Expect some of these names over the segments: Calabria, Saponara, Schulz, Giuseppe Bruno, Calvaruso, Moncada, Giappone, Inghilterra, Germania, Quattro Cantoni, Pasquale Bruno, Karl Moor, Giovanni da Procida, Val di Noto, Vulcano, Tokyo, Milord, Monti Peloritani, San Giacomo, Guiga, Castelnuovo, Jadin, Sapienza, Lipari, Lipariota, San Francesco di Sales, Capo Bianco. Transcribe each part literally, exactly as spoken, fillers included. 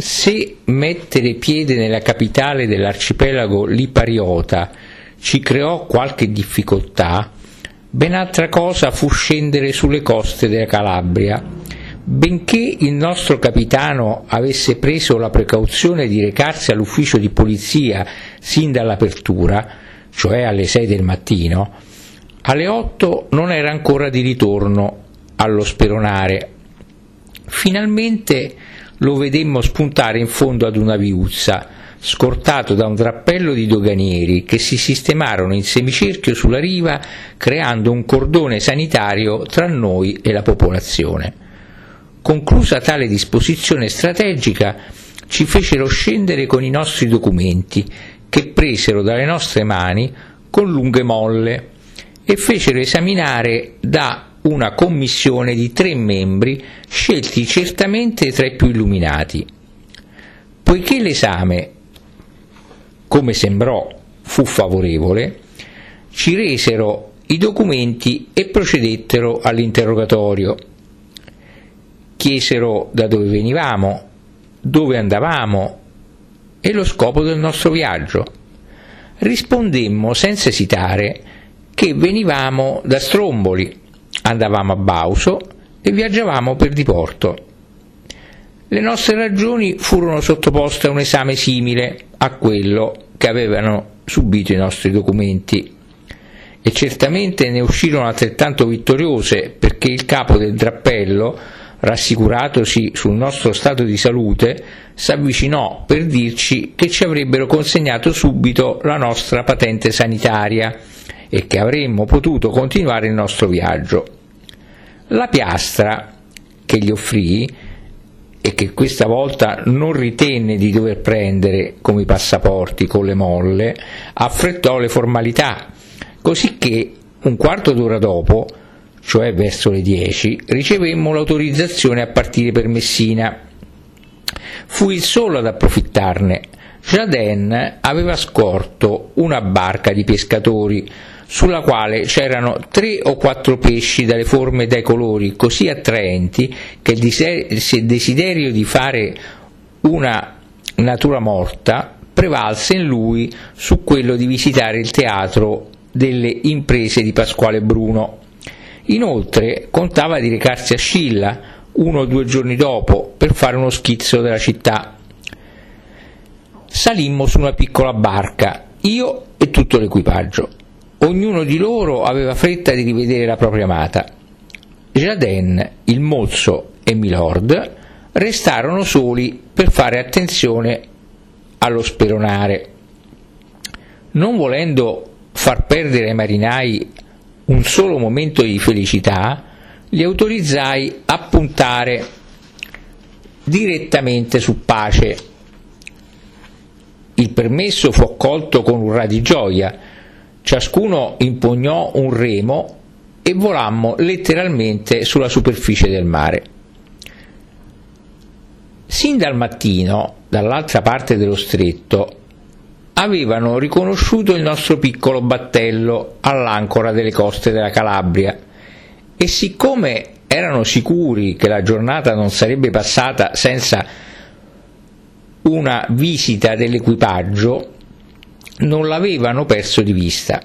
Se mettere piede nella capitale dell'arcipelago Lipariota ci creò qualche difficoltà, ben altra cosa fu scendere sulle coste della Calabria. Benché il nostro capitano avesse preso la precauzione di recarsi all'ufficio di polizia sin dall'apertura, cioè alle sei del mattino, alle otto non era ancora di ritorno allo speronare. Finalmente lo vedemmo spuntare in fondo ad una viuzza, scortato da un drappello di doganieri che si sistemarono in semicerchio sulla riva, creando un cordone sanitario tra noi e la popolazione. Conclusa tale disposizione strategica, ci fecero scendere con i nostri documenti, che presero dalle nostre mani con lunghe molle e fecero esaminare da una commissione di tre membri scelti certamente tra i più illuminati. Poiché l'esame, come sembrò, fu favorevole, ci resero i documenti e procedettero all'interrogatorio. Chiesero da dove venivamo, dove andavamo e lo scopo del nostro viaggio. Rispondemmo senza esitare che venivamo da Stromboli, andavamo a Bauso e viaggiavamo per diporto. Le nostre ragioni furono sottoposte a un esame simile a quello che avevano subito i nostri documenti, e certamente ne uscirono altrettanto vittoriose, perché il capo del drappello, rassicuratosi sul nostro stato di salute, s'avvicinò per dirci che ci avrebbero consegnato subito la nostra patente sanitaria e che avremmo potuto continuare il nostro viaggio. La piastra che gli offrii, e che questa volta non ritenne di dover prendere come i passaporti con le molle, affrettò le formalità, cosicché un quarto d'ora dopo, cioè verso le dieci, ricevemmo l'autorizzazione a partire per Messina. Fui il solo ad approfittarne. Jadin aveva scorto una barca di pescatori, sulla quale c'erano tre o quattro pesci dalle forme e dai colori così attraenti che il desiderio di fare una natura morta prevalse in lui su quello di visitare il teatro delle imprese di Pasquale Bruno. Inoltre contava di recarsi a Scilla uno o due giorni dopo per fare uno schizzo della città. Salimmo su una piccola barca, io e tutto l'equipaggio. Ognuno di loro aveva fretta di rivedere la propria amata. Jadin, il mozzo e Milord restarono soli per fare attenzione allo speronare. Non volendo far perdere ai marinai un solo momento di felicità, li autorizzai a puntare direttamente su Pace. Il permesso fu accolto con urrà di gioia. Ciascuno impugnò un remo e volammo letteralmente sulla superficie del mare. Sin dal mattino, dall'altra parte dello stretto, avevano riconosciuto il nostro piccolo battello all'ancora delle coste della Calabria, e siccome erano sicuri che la giornata non sarebbe passata senza una visita dell'equipaggio, non l'avevano perso di vista.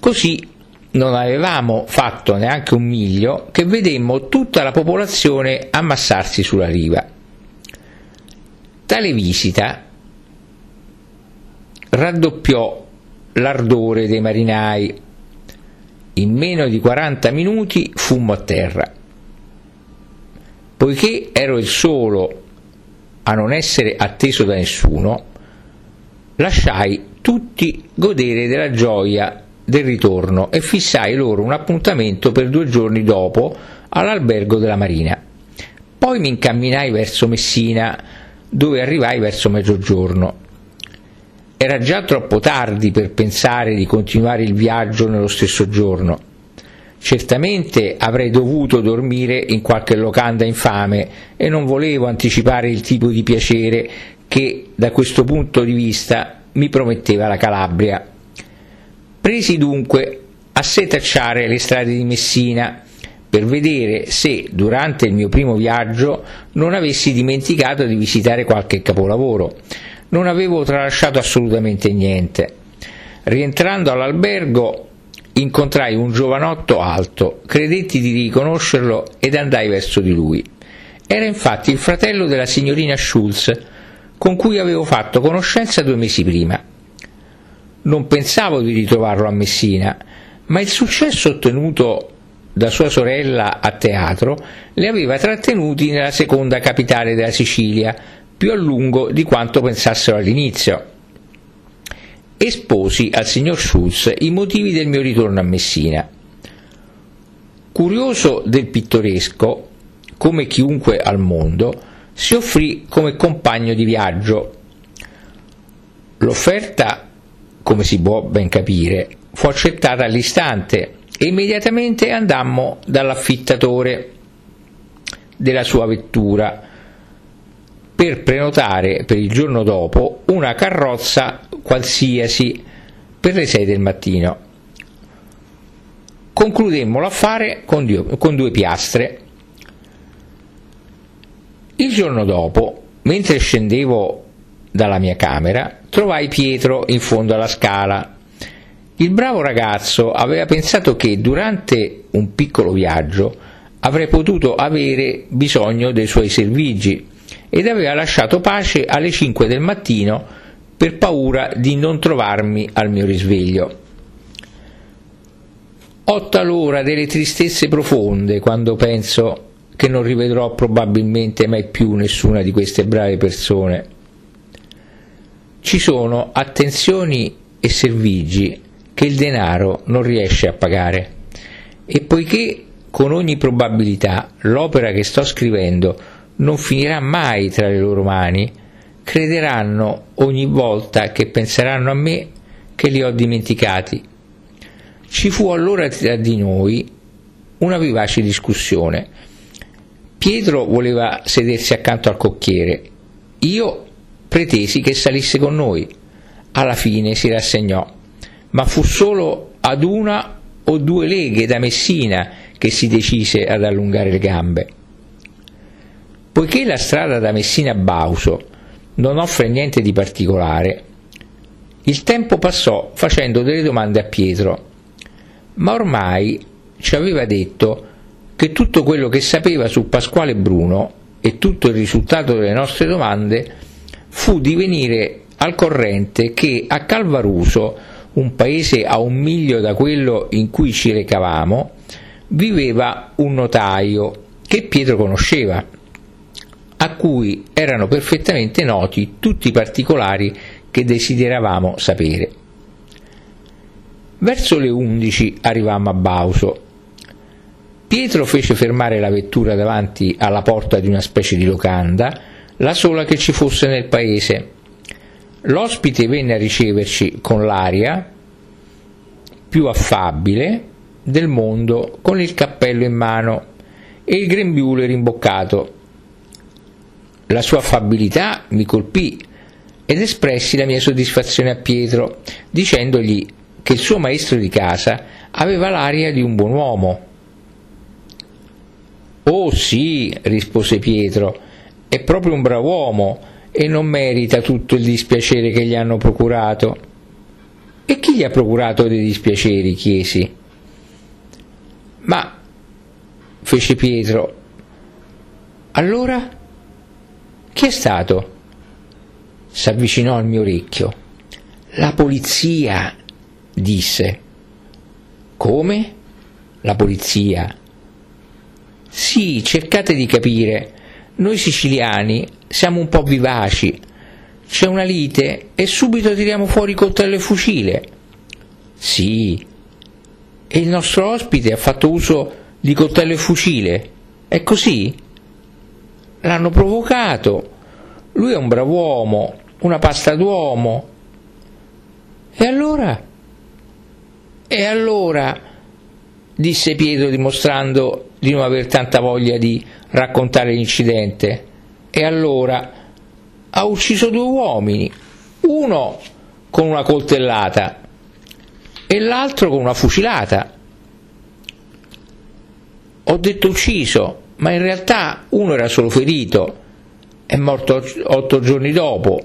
Così non avevamo fatto neanche un miglio che vedemmo tutta la popolazione ammassarsi sulla riva. Tale visita raddoppiò l'ardore dei marinai. In meno di quaranta minuti fummo a terra. Poiché ero il solo a non essere atteso da nessuno, lasciai tutti godere della gioia del ritorno e fissai loro un appuntamento per due giorni dopo all'albergo della Marina. Poi mi incamminai verso Messina, dove arrivai verso mezzogiorno. Era già troppo tardi per pensare di continuare il viaggio nello stesso giorno. Certamente avrei dovuto dormire in qualche locanda infame e non volevo anticipare il tipo di piacere che da questo punto di vista mi prometteva la Calabria. Presi dunque a setacciare le strade di Messina per vedere se durante il mio primo viaggio non avessi dimenticato di visitare qualche capolavoro. Non avevo tralasciato assolutamente niente. Rientrando all'albergo incontrai un giovanotto alto, credetti di riconoscerlo ed andai verso di lui. Era infatti il fratello della signorina Schulz, con cui avevo fatto conoscenza due mesi prima. Non pensavo di ritrovarlo a Messina, ma il successo ottenuto da sua sorella a teatro li aveva trattenuti nella seconda capitale della Sicilia, più a lungo di quanto pensassero all'inizio. Esposi al signor Schulz i motivi del mio ritorno a Messina. Curioso del pittoresco, come chiunque al mondo, si offrì come compagno di viaggio. L'offerta, come si può ben capire, fu accettata all'istante e immediatamente andammo dall'affittatore della sua vettura per prenotare per il giorno dopo una carrozza qualsiasi per le sei del mattino. Concludemmo l'affare con due, con due piastre. Il giorno dopo, mentre scendevo dalla mia camera, trovai Pietro in fondo alla scala. Il bravo ragazzo aveva pensato che durante un piccolo viaggio avrei potuto avere bisogno dei suoi servigi ed aveva lasciato pace alle cinque del mattino per paura di non trovarmi al mio risveglio. Ho talora delle tristezze profonde quando penso che non rivedrò probabilmente mai più nessuna di queste brave persone. Ci sono attenzioni e servigi che il denaro non riesce a pagare, e poiché con ogni probabilità l'opera che sto scrivendo non finirà mai tra le loro mani, crederanno ogni volta che penseranno a me che li ho dimenticati. Ci fu allora tra di noi una vivace discussione. Pietro voleva sedersi accanto al cocchiere, io pretesi che salisse con noi. Alla fine si rassegnò, ma fu solo ad una o due leghe da Messina che si decise ad allungare le gambe. Poiché la strada da Messina a Bauso non offre niente di particolare, il tempo passò facendo delle domande a Pietro, ma ormai ci aveva detto che tutto quello che sapeva su Pasquale Bruno, e tutto il risultato delle nostre domande fu di venire al corrente che a Calvaruso, un paese a un miglio da quello in cui ci recavamo, viveva un notaio che Pietro conosceva, a cui erano perfettamente noti tutti i particolari che desideravamo sapere. Verso le undici arrivammo a Bauso. Pietro fece fermare la vettura davanti alla porta di una specie di locanda, la sola che ci fosse nel paese. L'ospite venne a riceverci con l'aria più affabile del mondo, con il cappello in mano e il grembiule rimboccato. La sua affabilità mi colpì ed espressi la mia soddisfazione a Pietro, dicendogli che il suo maestro di casa aveva l'aria di un buon uomo. «Oh sì», rispose Pietro, «è proprio un brav'uomo e non merita tutto il dispiacere che gli hanno procurato». «E chi gli ha procurato dei dispiaceri?» chiesi. «Ma», fece Pietro, «allora chi è stato?» S'avvicinò al mio orecchio. «La polizia», disse. «Come? La polizia?» «Sì, cercate di capire. Noi siciliani siamo un po' vivaci. C'è una lite e subito tiriamo fuori coltello e fucile». «Sì». «E il nostro ospite ha fatto uso di coltello e fucile? È così?» «L'hanno provocato. Lui è un brav'uomo, una pasta d'uomo». «E allora?» «E allora?» disse Pietro, dimostrando di non aver tanta voglia di raccontare l'incidente. «E allora ha ucciso due uomini, uno con una coltellata e l'altro con una fucilata». ho detto ucciso, ma in realtà uno era solo ferito, è morto otto giorni dopo.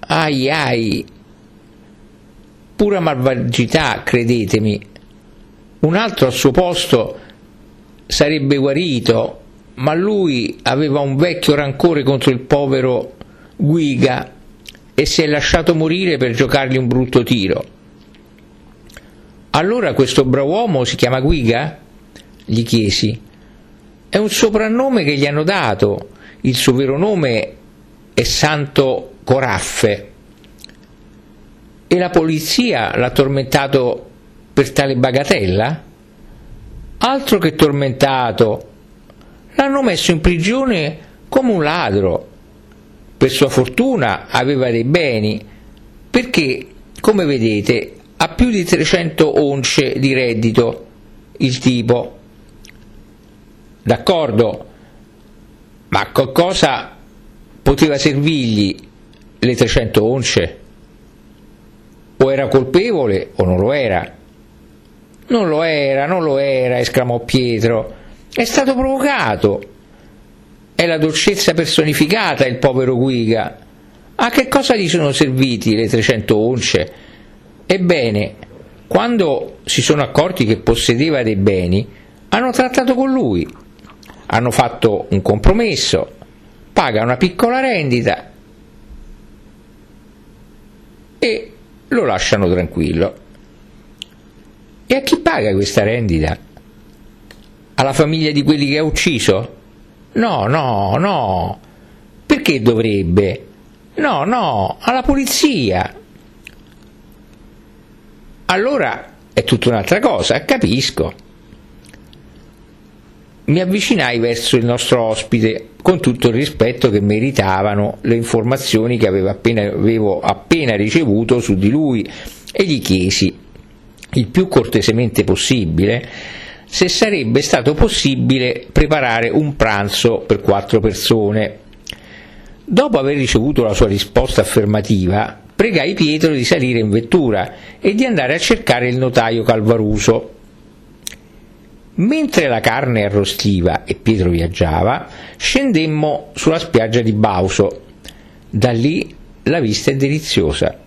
Ai ai, pura malvagità, credetemi. Un altro al suo posto sarebbe guarito, ma lui aveva un vecchio rancore contro il povero Guiga e si è lasciato morire per giocargli un brutto tiro. Allora questo brav'uomo si chiama Guiga? Gli chiesi. È un soprannome che gli hanno dato, il suo vero nome è Santo Coraffe e la polizia l'ha tormentato per tale bagatella? Altro che tormentato, l'hanno messo in prigione come un ladro. Per sua fortuna aveva dei beni, perché, come vedete, ha più di trecento once di reddito il tipo. D'accordo, ma a cosa poteva servirgli le trecento once? O era colpevole o non lo era? Non lo era, non lo era, esclamò Pietro. È stato provocato. È la dolcezza personificata il povero Guiga. A che cosa gli sono serviti le trecento once? Ebbene, quando si sono accorti che possedeva dei beni, hanno trattato con lui. Hanno fatto un compromesso. Paga una piccola rendita e lo lasciano tranquillo. E a chi paga questa rendita? Alla famiglia di quelli che ha ucciso? No, no, no. Perché dovrebbe? No, no, alla polizia. Allora è tutta un'altra cosa, capisco. Mi avvicinai verso il nostro ospite con tutto il rispetto che meritavano le informazioni che avevo appena, avevo appena ricevuto su di lui e gli chiesi, il più cortesemente possibile, se sarebbe stato possibile preparare un pranzo per quattro persone. Dopo aver ricevuto la sua risposta affermativa, pregai Pietro di salire in vettura e di andare a cercare il notaio Calvaruso. Mentre la carne arrostiva e Pietro viaggiava, scendemmo sulla spiaggia di Bauso. Da lì la vista è deliziosa.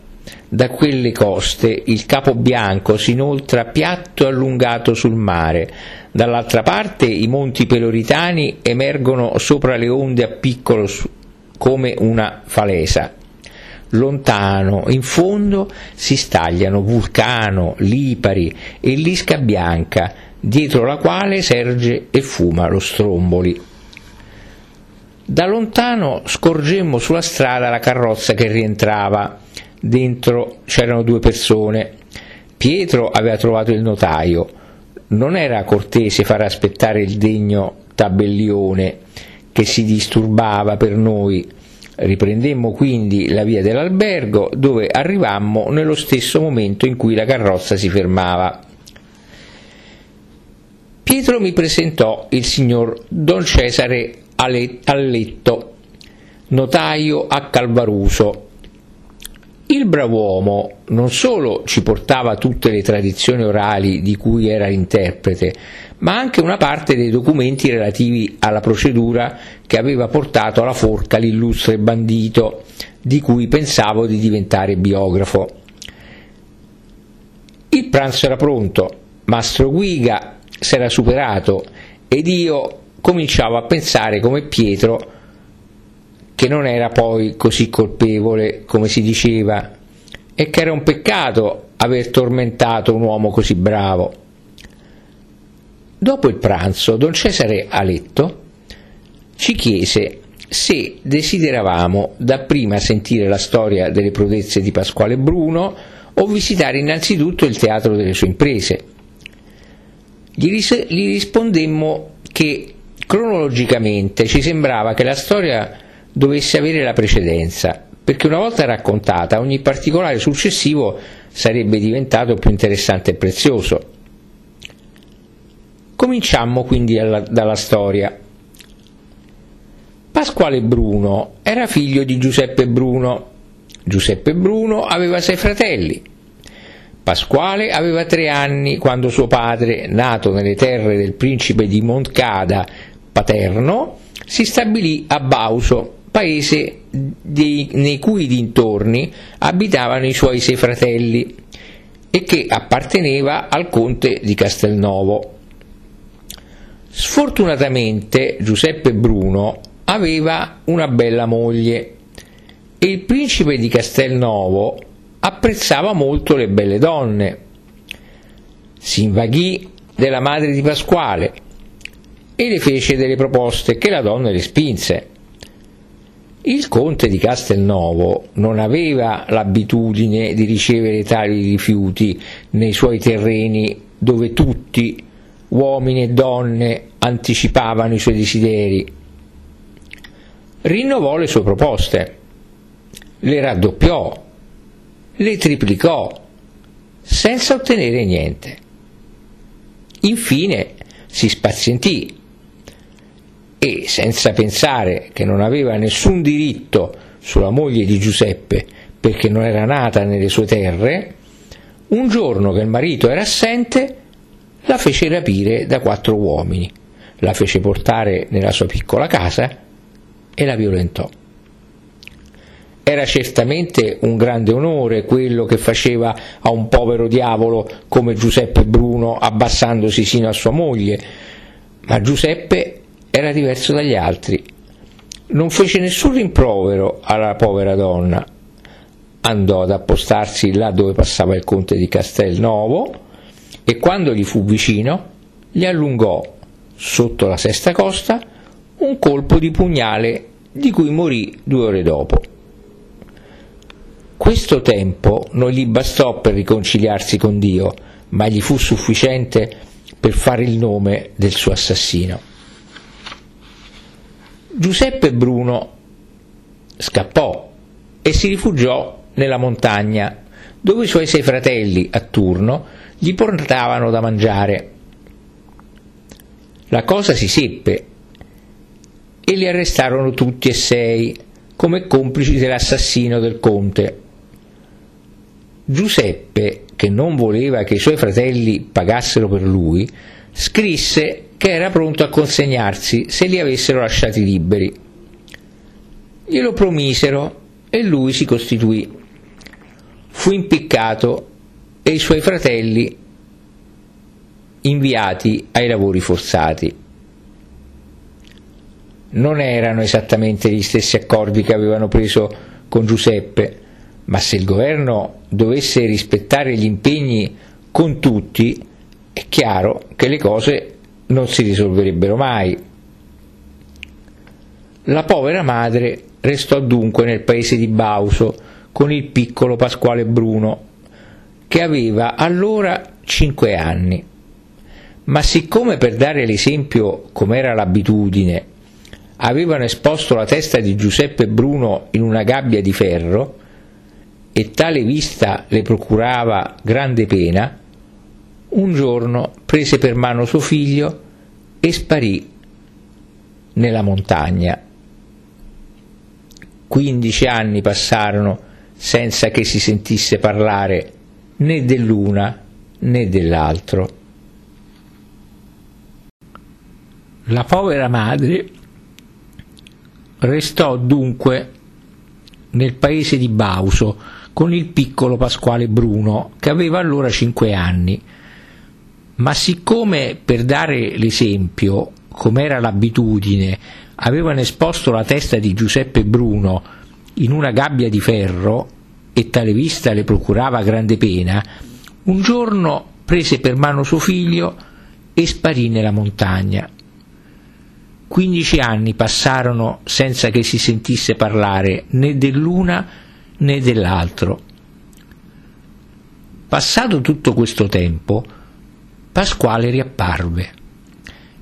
Da quelle coste il Capo Bianco si inoltra piatto e allungato sul mare, dall'altra parte i Monti Peloritani emergono sopra le onde a piccolo come una falesa. Lontano, in fondo, si stagliano Vulcano, Lipari e Lisca Bianca, dietro la quale serge e fuma lo Stromboli. Da lontano scorgemmo sulla strada la carrozza che rientrava. Dentro c'erano due persone. Pietro aveva trovato il notaio. Non era cortese far aspettare il degno tabellione che si disturbava per noi. Riprendemmo quindi la via dell'albergo, dove arrivammo nello stesso momento in cui la carrozza si fermava. Pietro mi presentò il signor Don Cesare Aletto, notaio a Calvaruso. Il brav'uomo non solo ci portava tutte le tradizioni orali di cui era interprete, ma anche una parte dei documenti relativi alla procedura che aveva portato alla forca l'illustre bandito, di cui pensavo di diventare biografo. Il pranzo era pronto, Mastro Guiga s'era superato ed io cominciavo a pensare come Pietro che non era poi così colpevole come si diceva e che era un peccato aver tormentato un uomo così bravo. Dopo il pranzo Don Cesare Aletto ci chiese se desideravamo dapprima sentire la storia delle prodezze di Pasquale Bruno o visitare innanzitutto il teatro delle sue imprese. Gli, ris- gli rispondemmo che cronologicamente ci sembrava che la storia dovesse avere la precedenza, perché una volta raccontata ogni particolare successivo sarebbe diventato più interessante e prezioso. Cominciammo quindi alla, dalla storia. Pasquale Bruno era figlio di Giuseppe Bruno. Giuseppe Bruno aveva sei fratelli. Pasquale aveva tre anni quando suo padre, nato nelle terre del principe di Moncada, Palermo, si stabilì a Bauso, paese dei, nei cui dintorni abitavano i suoi sei fratelli e che apparteneva al conte di Castelnuovo. Sfortunatamente Giuseppe Bruno aveva una bella moglie e il principe di Castelnuovo apprezzava molto le belle donne. Si invaghì della madre di Pasquale e le fece delle proposte che la donna respinse. Il conte di Castelnuovo non aveva l'abitudine di ricevere tali rifiuti nei suoi terreni, dove tutti, uomini e donne, anticipavano i suoi desideri. Rinnovò le sue proposte, le raddoppiò, le triplicò, senza ottenere niente. Infine si spazientì e, senza pensare che non aveva nessun diritto sulla moglie di Giuseppe perché non era nata nelle sue terre, un giorno che il marito era assente la fece rapire da quattro uomini, la fece portare nella sua piccola casa e la violentò. Era certamente un grande onore quello che faceva a un povero diavolo come Giuseppe Bruno, abbassandosi sino a sua moglie, ma Giuseppe era diverso dagli altri. Non fece nessun rimprovero alla povera donna. Andò ad appostarsi là dove passava il conte di Castelnuovo e, quando gli fu vicino, gli allungò sotto la sesta costa un colpo di pugnale di cui morì due ore dopo. Questo tempo non gli bastò per riconciliarsi con Dio, ma gli fu sufficiente per fare il nome del suo assassino. Giuseppe Bruno scappò e si rifugiò nella montagna, dove i suoi sei fratelli a turno gli portavano da mangiare. La cosa si seppe e li arrestarono tutti e sei come complici dell'assassino del conte. Giuseppe, che non voleva che i suoi fratelli pagassero per lui, scrisse che era pronto a consegnarsi se li avessero lasciati liberi. Glielo promisero e lui si costituì. Fu impiccato e i suoi fratelli inviati ai lavori forzati. Non erano esattamente gli stessi accordi che avevano preso con Giuseppe, ma se il governo dovesse rispettare gli impegni con tutti, è chiaro che le cose non si risolverebbero mai. La povera madre restò dunque nel paese di Bauso con il piccolo Pasquale Bruno, che aveva allora cinque anni, ma siccome, per dare l'esempio com'era l'abitudine, avevano esposto la testa di Giuseppe Bruno in una gabbia di ferro e tale vista le procurava grande pena, un giorno prese per mano suo figlio e sparì nella montagna. Quindici anni passarono senza che si sentisse parlare né dell'una né dell'altro. La povera madre restò dunque nel paese di Bauso con il piccolo Pasquale Bruno, che aveva allora cinque anni. Ma siccome, per dare l'esempio, com'era l'abitudine, avevano esposto la testa di Giuseppe Bruno in una gabbia di ferro e tale vista le procurava grande pena, un giorno prese per mano suo figlio e sparì nella montagna. Quindici anni passarono senza che si sentisse parlare né dell'una né dell'altro. Passato tutto questo tempo, Pasquale riapparve.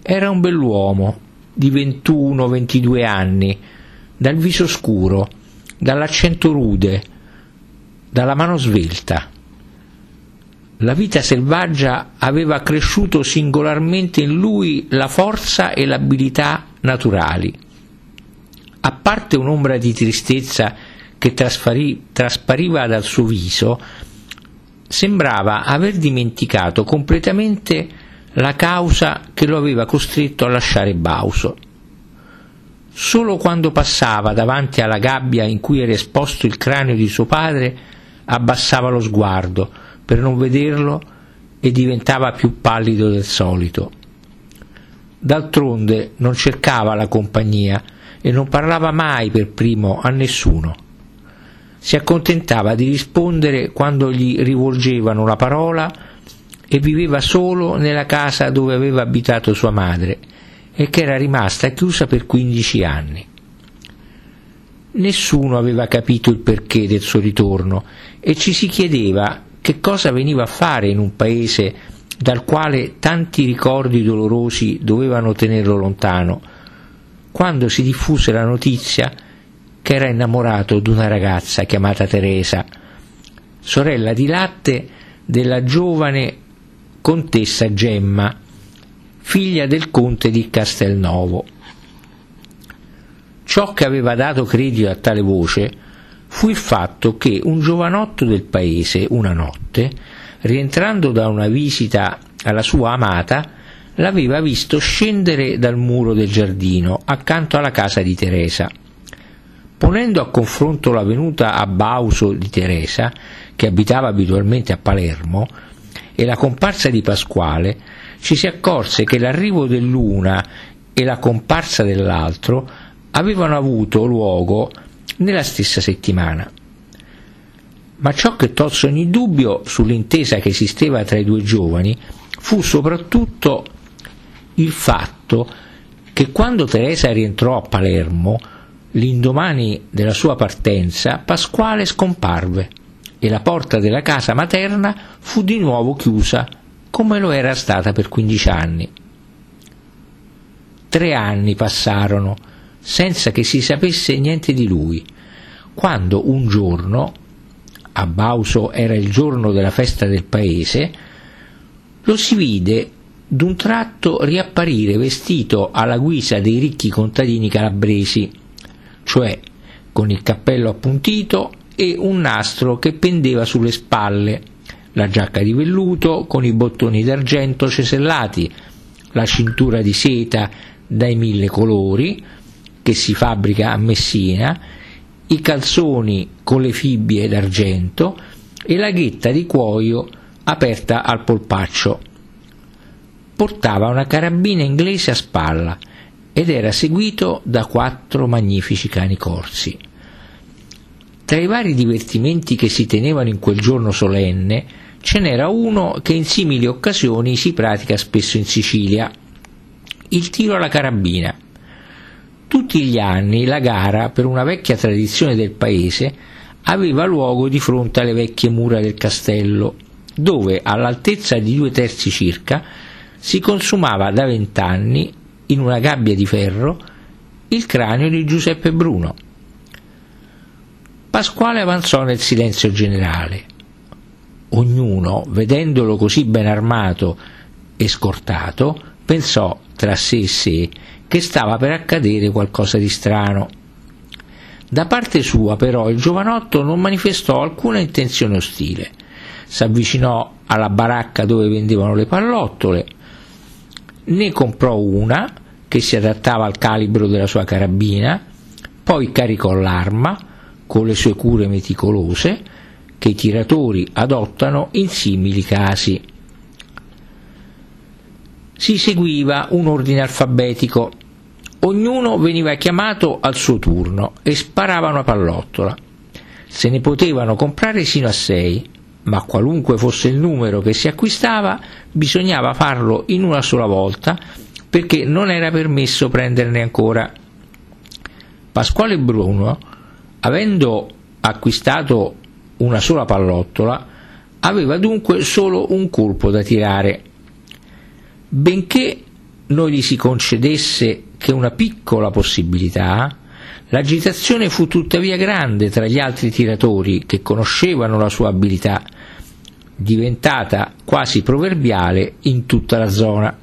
Era un bell'uomo di ventuno ventidue anni, dal viso scuro, dall'accento rude, dalla mano svelta. La vita selvaggia aveva cresciuto singolarmente in lui la forza e l'abilità naturali. A parte un'ombra di tristezza che traspariva dal suo viso, sembrava aver dimenticato completamente la causa che lo aveva costretto a lasciare Bauso. Solo quando passava davanti alla gabbia in cui era esposto il cranio di suo padre, abbassava lo sguardo per non vederlo e diventava più pallido del solito. D'altronde non cercava la compagnia e non parlava mai per primo a nessuno. Si accontentava di rispondere quando gli rivolgevano la parola e viveva solo nella casa dove aveva abitato sua madre e che era rimasta chiusa per quindici anni. Nessuno aveva capito il perché del suo ritorno e ci si chiedeva che cosa veniva a fare in un paese dal quale tanti ricordi dolorosi dovevano tenerlo lontano, quando si diffuse la notizia che era innamorato di una ragazza chiamata Teresa, sorella di latte della giovane contessa Gemma, figlia del conte di Castelnuovo. Ciò che aveva dato credito a tale voce fu il fatto che un giovanotto del paese, una notte, rientrando da una visita alla sua amata, l'aveva visto scendere dal muro del giardino accanto alla casa di Teresa. Ponendo a confronto la venuta a Bauso di Teresa, che abitava abitualmente a Palermo, e la comparsa di Pasquale, ci si accorse che l'arrivo dell'una e la comparsa dell'altro avevano avuto luogo nella stessa settimana. Ma ciò che tolse ogni dubbio sull'intesa che esisteva tra i due giovani fu soprattutto il fatto che quando Teresa rientrò a Palermo, l'indomani della sua partenza, Pasquale scomparve e la porta della casa materna fu di nuovo chiusa come lo era stata per quindici anni. Tre anni passarono senza che si sapesse niente di lui, quando un giorno, a Bauso era il giorno della festa del paese, lo si vide d'un tratto riapparire vestito alla guisa dei ricchi contadini calabresi, cioè con il cappello appuntito e un nastro che pendeva sulle spalle, la giacca di velluto con i bottoni d'argento cesellati, la cintura di seta dai mille colori che si fabbrica a Messina, i calzoni con le fibbie d'argento e la ghetta di cuoio aperta al polpaccio. Portava una carabina inglese a spalla ed era seguito da quattro magnifici cani corsi. Tra i vari divertimenti che si tenevano in quel giorno solenne ce n'era uno che in simili occasioni si pratica spesso in Sicilia, il tiro alla carabina. Tutti gli anni la gara, per una vecchia tradizione del paese, aveva luogo di fronte alle vecchie mura del castello, dove, all'altezza di due terzi circa, si consumava da vent'anni, in una gabbia di ferro, il cranio di Giuseppe Bruno. Pasquale avanzò nel silenzio generale. Ognuno, vedendolo così ben armato e scortato, pensò tra sé e sé che stava per accadere qualcosa di strano. Da parte sua, però, il giovanotto non manifestò alcuna intenzione ostile. S'avvicinò alla baracca dove vendevano le pallottole, ne comprò una che si adattava al calibro della sua carabina, poi caricò l'arma con le sue cure meticolose che i tiratori adottano in simili casi. Si seguiva un ordine alfabetico, ognuno veniva chiamato al suo turno e sparava una pallottola. Se ne potevano comprare sino a sei, ma qualunque fosse il numero che si acquistava bisognava farlo in una sola volta perché non era permesso prenderne ancora. Pasquale Bruno, avendo acquistato una sola pallottola, aveva dunque solo un colpo da tirare. Benché non gli si concedesse che una piccola possibilità, l'agitazione fu tuttavia grande tra gli altri tiratori che conoscevano la sua abilità, diventata quasi proverbiale in tutta la zona.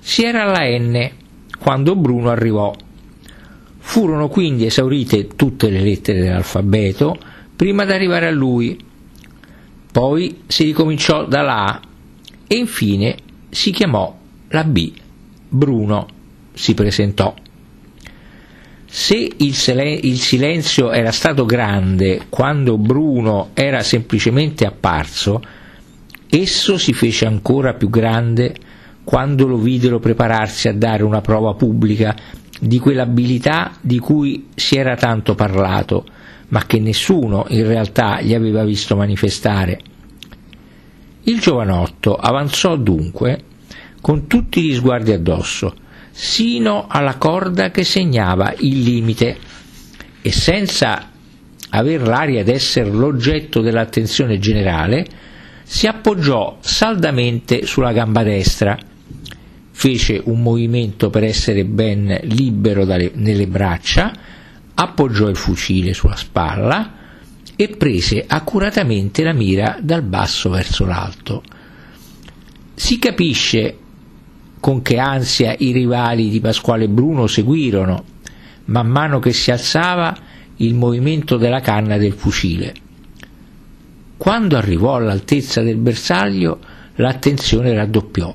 Si era alla N quando Bruno arrivò. Furono quindi esaurite tutte le lettere dell'alfabeto prima di arrivare a lui, poi si ricominciò dalla A e infine si chiamò la B. Bruno si presentò. Se il, selen- il silenzio era stato grande quando Bruno era semplicemente apparso, esso si fece ancora più grande quando lo videro prepararsi a dare una prova pubblica di quell'abilità di cui si era tanto parlato, ma che nessuno in realtà gli aveva visto manifestare. Il giovanotto avanzò dunque con tutti gli sguardi addosso, sino alla corda che segnava il limite, e senza aver l'aria d'essere l'oggetto dell'attenzione generale, si appoggiò saldamente sulla gamba destra, fece un movimento per essere ben libero dalle, nelle braccia, appoggiò il fucile sulla spalla e prese accuratamente la mira dal basso verso l'alto. Si capisce con che ansia i rivali di Pasquale Bruno seguirono, man mano che si alzava, il movimento della canna del fucile. Quando arrivò all'altezza del bersaglio, l'attenzione raddoppiò,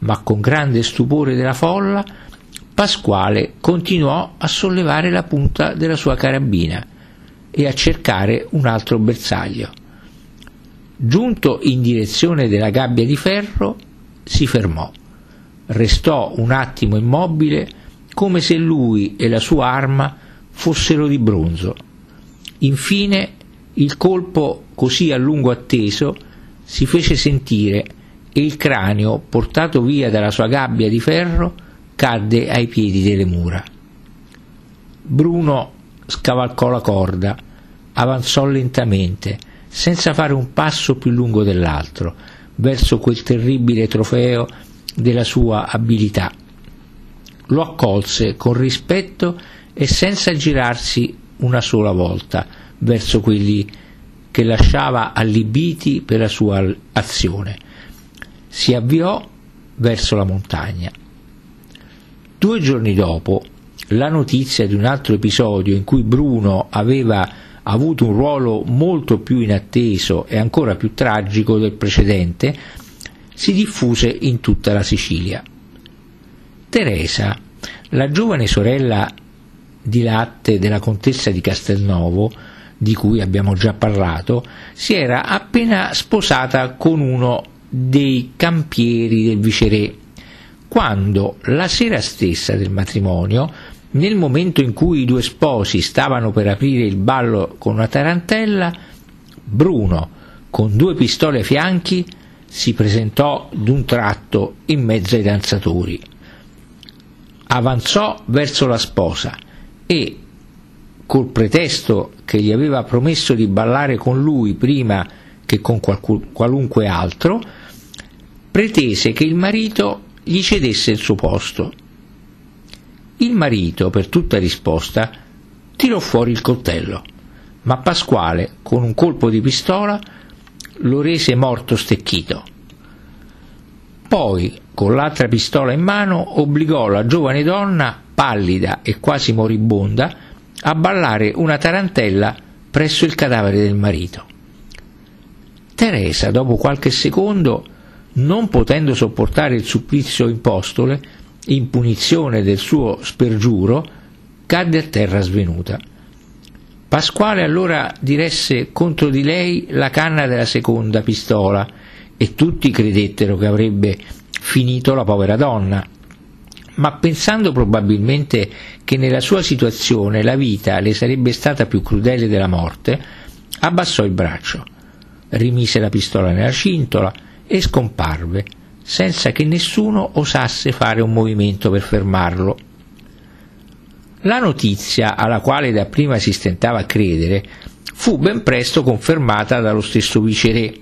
ma con grande stupore della folla, Pasquale continuò a sollevare la punta della sua carabina e a cercare un altro bersaglio. Giunto in direzione della gabbia di ferro, si fermò. Restò un attimo immobile, come se lui e la sua arma fossero di bronzo. Infine il colpo, così a lungo atteso, si fece sentire e il cranio, portato via dalla sua gabbia di ferro, cadde ai piedi delle mura. Bruno scavalcò la corda, avanzò lentamente, senza fare un passo più lungo dell'altro, verso quel terribile trofeo della sua abilità. Lo accolse con rispetto e senza girarsi una sola volta verso quelli che lasciava allibiti per la sua azione. Si avviò verso la montagna. Due giorni dopo, la notizia di un altro episodio in cui Bruno aveva avuto un ruolo molto più inatteso e ancora più tragico del precedente si diffuse in tutta la Sicilia. Teresa, la giovane sorella di latte della contessa di Castelnuovo, di cui abbiamo già parlato, si era appena sposata con uno dei campieri del viceré, quando la sera stessa del matrimonio, nel momento in cui i due sposi stavano per aprire il ballo con una tarantella, Bruno, con due pistole ai fianchi, si presentò d'un tratto in mezzo ai danzatori. Avanzò verso la sposa e, col pretesto che gli aveva promesso di ballare con lui prima che con qualcun, qualunque altro, pretese che il marito gli cedesse il suo posto. Il marito, per tutta risposta, tirò fuori il coltello, ma Pasquale, con un colpo di pistola, lo rese morto stecchito. Poi, con l'altra pistola in mano, obbligò la giovane donna, pallida e quasi moribonda, a ballare una tarantella presso il cadavere del marito. Teresa, dopo qualche secondo, non potendo sopportare il supplizio impostole, in punizione del suo spergiuro, cadde a terra svenuta. Pasquale allora diresse contro di lei la canna della seconda pistola e tutti credettero che avrebbe finito la povera donna, ma pensando probabilmente che nella sua situazione la vita le sarebbe stata più crudele della morte, abbassò il braccio, rimise la pistola nella cintola e scomparve, senza che nessuno osasse fare un movimento per fermarlo. La notizia, alla quale dapprima si stentava a credere, fu ben presto confermata dallo stesso viceré,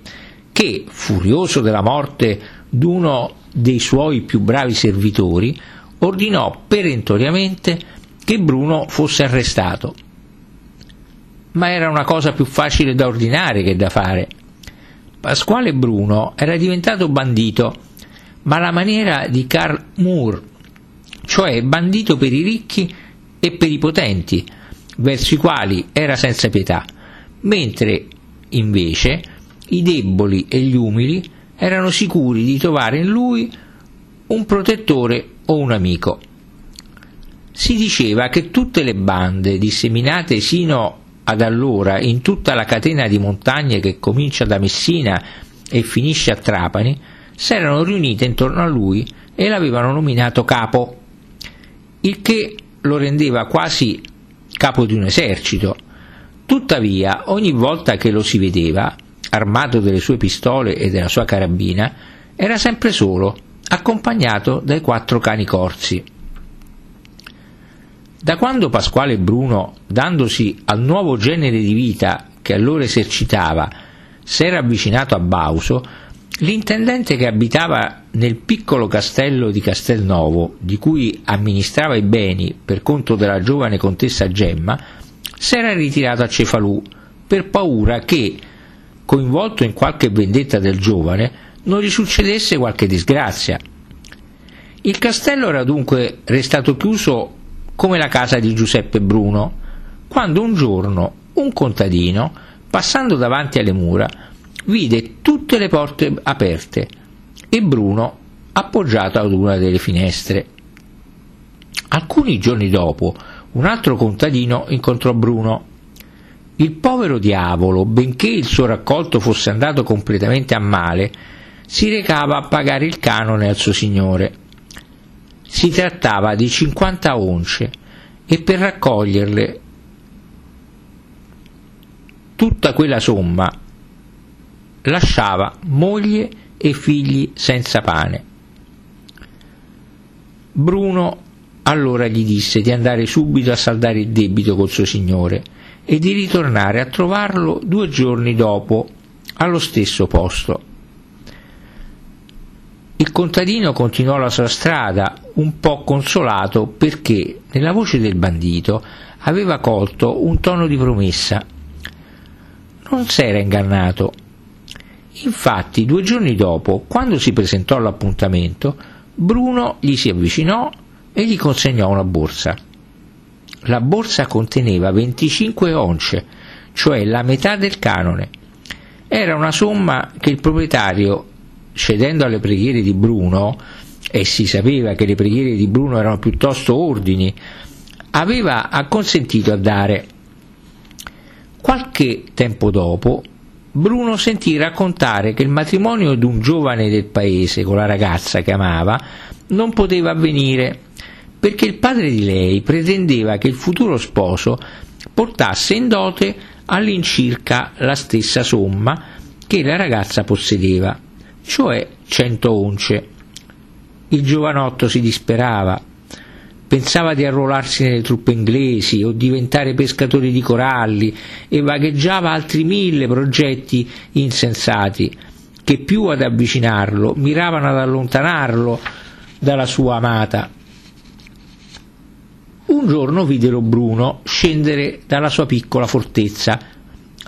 che, furioso della morte d'uno dei suoi più bravi servitori, ordinò perentoriamente che Bruno fosse arrestato. Ma era una cosa più facile da ordinare che da fare. Pasquale Bruno era diventato bandito, ma alla maniera di Karl Moor, cioè bandito per i ricchi e per i potenti, verso i quali era senza pietà, mentre invece i deboli e gli umili erano sicuri di trovare in lui un protettore o un amico. Si diceva che tutte le bande disseminate sino ad allora in tutta la catena di montagne che comincia da Messina e finisce a Trapani s'erano riunite intorno a lui e l'avevano nominato capo, il che lo rendeva quasi capo di un esercito. Tuttavia, ogni volta che lo si vedeva, armato delle sue pistole e della sua carabina, era sempre solo, accompagnato dai quattro cani corsi. Da quando Pasquale Bruno, dandosi al nuovo genere di vita che allora esercitava, s'era avvicinato a Bauso, l'intendente che abitava nel piccolo castello di Castelnuovo, di cui amministrava i beni per conto della giovane contessa Gemma, s'era ritirato a Cefalù per paura che, coinvolto in qualche vendetta del giovane, non gli succedesse qualche disgrazia. Il castello era dunque restato chiuso come la casa di Giuseppe Bruno, quando un giorno un contadino, passando davanti alle mura, vide tutte le porte aperte e Bruno appoggiato ad una delle finestre. Alcuni giorni dopo, un altro contadino incontrò Bruno. Il povero diavolo, benché il suo raccolto fosse andato completamente a male, si recava a pagare il canone al suo signore. Si trattava di cinquanta once e per raccoglierle tutta quella somma lasciava moglie e figli senza pane. Bruno allora gli disse di andare subito a saldare il debito col suo signore e di ritornare a trovarlo due giorni dopo allo stesso posto. Il contadino continuò la sua strada, un po' consolato perché nella voce del bandito aveva colto un tono di promessa. Non s'era ingannato. Infatti, due giorni dopo, quando si presentò all'appuntamento, Bruno gli si avvicinò e gli consegnò una borsa. La borsa conteneva venticinque once, cioè la metà del canone. Era una somma che il proprietario, cedendo alle preghiere di Bruno, e si sapeva che le preghiere di Bruno erano piuttosto ordini, aveva acconsentito a dare. Qualche tempo dopo Bruno sentì raccontare che il matrimonio di un giovane del paese con la ragazza che amava non poteva avvenire perché il padre di lei pretendeva che il futuro sposo portasse in dote all'incirca la stessa somma che la ragazza possedeva, cioè cento once. Il giovanotto si disperava, pensava di arruolarsi nelle truppe inglesi o diventare pescatore di coralli e vagheggiava altri mille progetti insensati che più ad avvicinarlo miravano ad allontanarlo dalla sua amata. Un giorno videro Bruno scendere dalla sua piccola fortezza,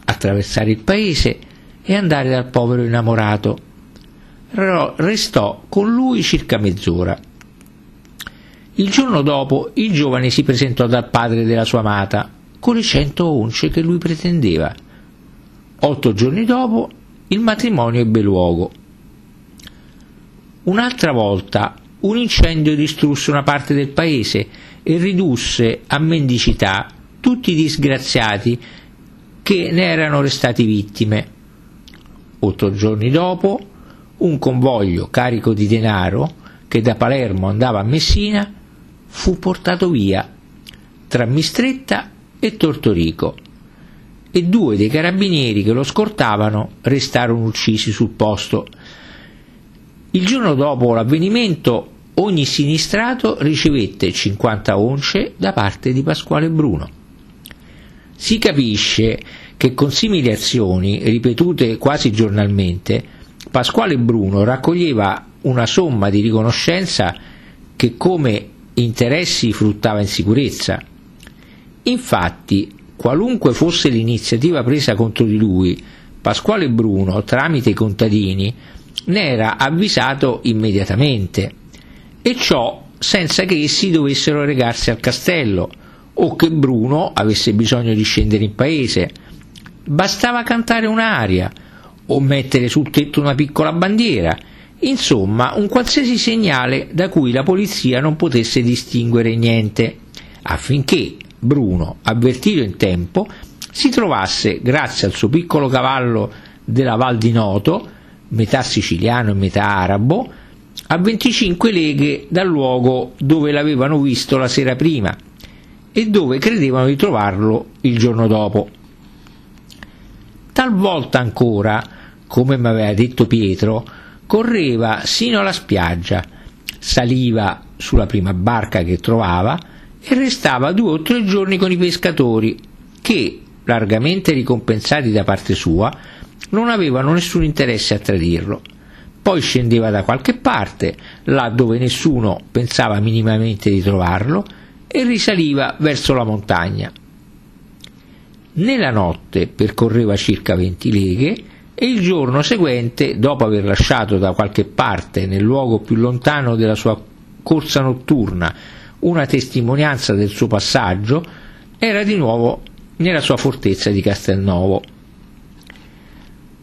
attraversare il paese e andare dal povero innamorato. Restò con lui circa mezz'ora. Il giorno dopo il giovane si presentò dal padre della sua amata con le cento once che lui pretendeva. Otto giorni dopo il matrimonio ebbe luogo. Un'altra volta un incendio distrusse una parte del paese e ridusse a mendicità tutti i disgraziati che ne erano restati vittime. Otto giorni dopo un convoglio carico di denaro che da Palermo andava a Messina fu portato via tra Mistretta e Tortorico e due dei carabinieri che lo scortavano restarono uccisi sul posto. Il giorno dopo l'avvenimento ogni sinistrato ricevette cinquanta once da parte di Pasquale Bruno. Si capisce che con simili azioni ripetute quasi giornalmente Pasquale Bruno raccoglieva una somma di riconoscenza che come interessi fruttava in sicurezza. Infatti, qualunque fosse l'iniziativa presa contro di lui, Pasquale Bruno, tramite i contadini, ne era avvisato immediatamente, e ciò senza che essi dovessero recarsi al castello o che Bruno avesse bisogno di scendere in paese. Bastava cantare un'aria o mettere sul tetto una piccola bandiera, insomma un qualsiasi segnale da cui la polizia non potesse distinguere niente, affinché Bruno, avvertito in tempo, si trovasse, grazie al suo piccolo cavallo della Val di Noto, metà siciliano e metà arabo, a venticinque leghe dal luogo dove l'avevano visto la sera prima e dove credevano di trovarlo il giorno dopo. Talvolta ancora, come mi aveva detto Pietro, correva sino alla spiaggia, saliva sulla prima barca che trovava e restava due o tre giorni con i pescatori che, largamente ricompensati da parte sua, non avevano nessun interesse a tradirlo. Poi scendeva da qualche parte, là dove nessuno pensava minimamente di trovarlo, e risaliva verso la montagna. Nella notte percorreva circa venti leghe e il giorno seguente, dopo aver lasciato da qualche parte, nel luogo più lontano della sua corsa notturna, una testimonianza del suo passaggio, era di nuovo nella sua fortezza di Castelnuovo.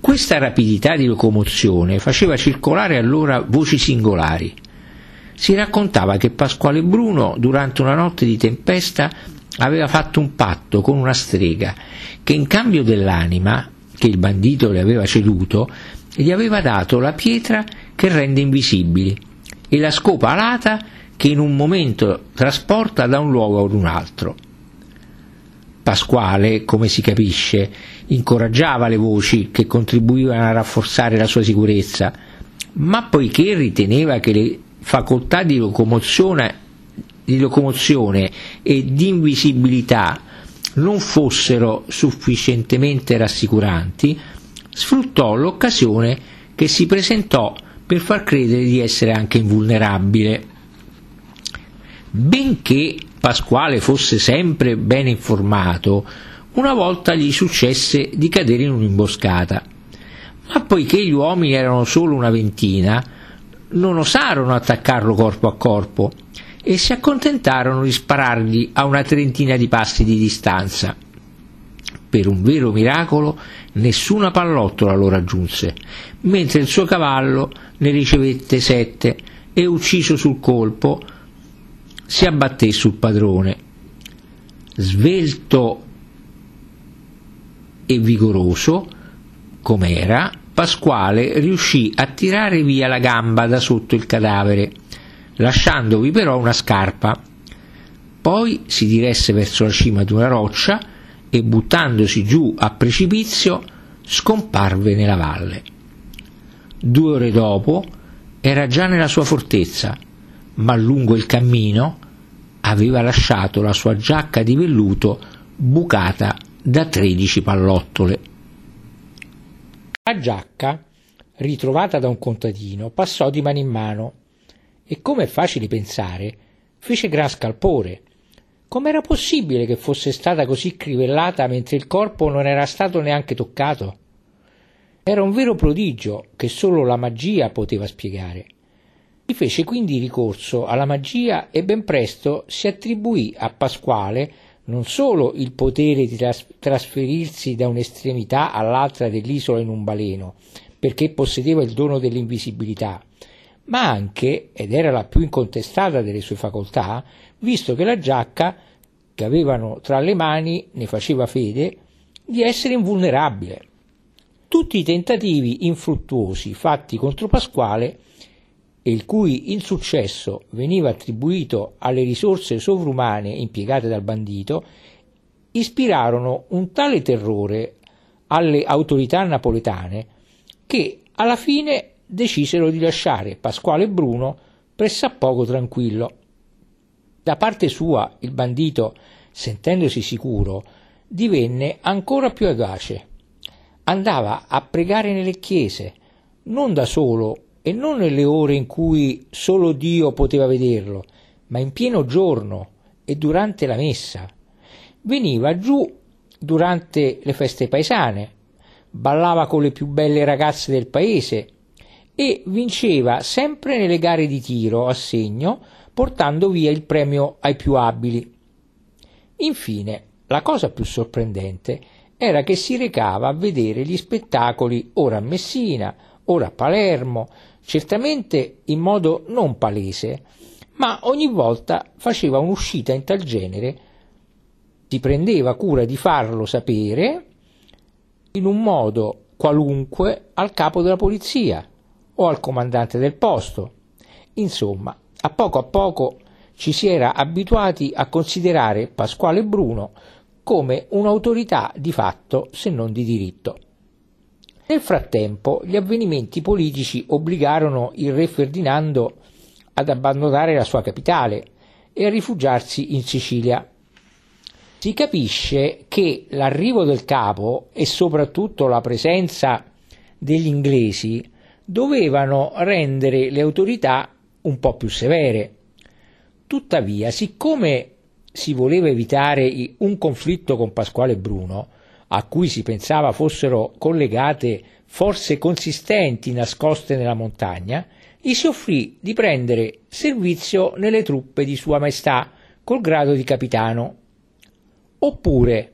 Questa rapidità di locomozione faceva circolare allora voci singolari. Si raccontava che Pasquale Bruno, durante una notte di tempesta, aveva fatto un patto con una strega che, in cambio dell'anima che il bandito le aveva ceduto, gli aveva dato la pietra che rende invisibili e la scopa alata che in un momento trasporta da un luogo ad un altro. Pasquale, come si capisce, incoraggiava le voci che contribuivano a rafforzare la sua sicurezza, ma poiché riteneva che le facoltà di locomozione, di locomozione e di invisibilità non fossero sufficientemente rassicuranti, sfruttò l'occasione che si presentò per far credere di essere anche invulnerabile. Benché Pasquale fosse sempre ben informato, una volta gli successe di cadere in un'imboscata, ma poiché gli uomini erano solo una ventina, non osarono attaccarlo corpo a corpo e si accontentarono di sparargli a una trentina di passi di distanza. Per un vero miracolo nessuna pallottola lo raggiunse, mentre il suo cavallo ne ricevette sette e, ucciso sul colpo, si abbatté sul padrone. Svelto e vigoroso com'era, Pasquale riuscì a tirare via la gamba da sotto il cadavere, lasciandovi però una scarpa. Poi si diresse verso la cima di una roccia e, buttandosi giù a precipizio, scomparve nella valle. Due ore dopo era già nella sua fortezza, ma lungo il cammino aveva lasciato la sua giacca di velluto bucata da tredici pallottole. La giacca, ritrovata da un contadino, passò di mano in mano e, come è facile pensare, fece gran scalpore. Com'era possibile che fosse stata così crivellata mentre il corpo non era stato neanche toccato? Era un vero prodigio che solo la magia poteva spiegare. Si fece quindi ricorso alla magia e ben presto si attribuì a Pasquale non solo il potere di tras- trasferirsi da un'estremità all'altra dell'isola in un baleno, perché possedeva il dono dell'invisibilità, ma anche, ed era la più incontestata delle sue facoltà, visto che la giacca che avevano tra le mani ne faceva fede, di essere invulnerabile. Tutti i tentativi infruttuosi fatti contro Pasquale, e il cui insuccesso veniva attribuito alle risorse sovrumane impiegate dal bandito, ispirarono un tale terrore alle autorità napoletane che alla fine decisero di lasciare Pasquale Bruno pressappoco tranquillo. Da parte sua il bandito, sentendosi sicuro, divenne ancora più audace. Andava a pregare nelle chiese, non da solo e non nelle ore in cui solo Dio poteva vederlo, ma in pieno giorno e durante la messa. Veniva giù durante le feste paesane, ballava con le più belle ragazze del paese e vinceva sempre nelle gare di tiro a segno, portando via il premio ai più abili. Infine, la cosa più sorprendente era che si recava a vedere gli spettacoli ora a Messina, ora a Palermo, certamente in modo non palese, ma ogni volta faceva un'uscita in tal genere, si prendeva cura di farlo sapere in un modo qualunque al capo della polizia o al comandante del posto. Insomma, a poco a poco ci si era abituati a considerare Pasquale Bruno come un'autorità di fatto se non di diritto. Nel frattempo gli avvenimenti politici obbligarono il re Ferdinando ad abbandonare la sua capitale e a rifugiarsi in Sicilia. Si capisce che l'arrivo del capo e soprattutto la presenza degli inglesi dovevano rendere le autorità un po' più severe. Tuttavia, siccome si voleva evitare un conflitto con Pasquale Bruno, a cui si pensava fossero collegate forze consistenti nascoste nella montagna, gli si offrì di prendere servizio nelle truppe di Sua Maestà col grado di capitano, oppure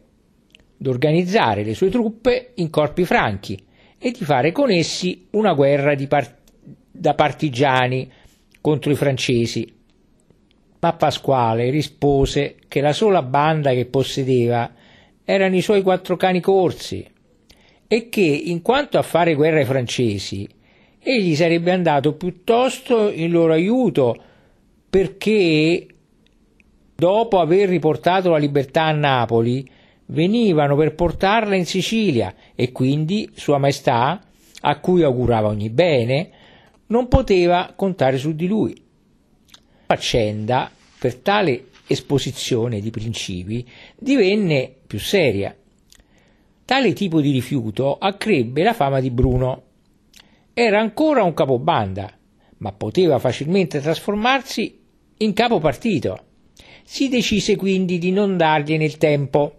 d'organizzare le sue truppe in corpi franchi e di fare con essi una guerra di part- da partigiani contro i francesi. Ma Pasquale rispose che la sola banda che possedeva erano i suoi quattro cani corsi e che, in quanto a fare guerra ai francesi, egli sarebbe andato piuttosto in loro aiuto, perché dopo aver riportato la libertà a Napoli venivano per portarla in Sicilia e quindi Sua Maestà, a cui augurava ogni bene, non poteva contare su di lui. La faccenda, per tale esposizione di principi, divenne più seria. Tale tipo di rifiuto accrebbe la fama di Bruno. Era ancora un capobanda, ma poteva facilmente trasformarsi in capopartito. Si decise quindi di non dargliene il tempo.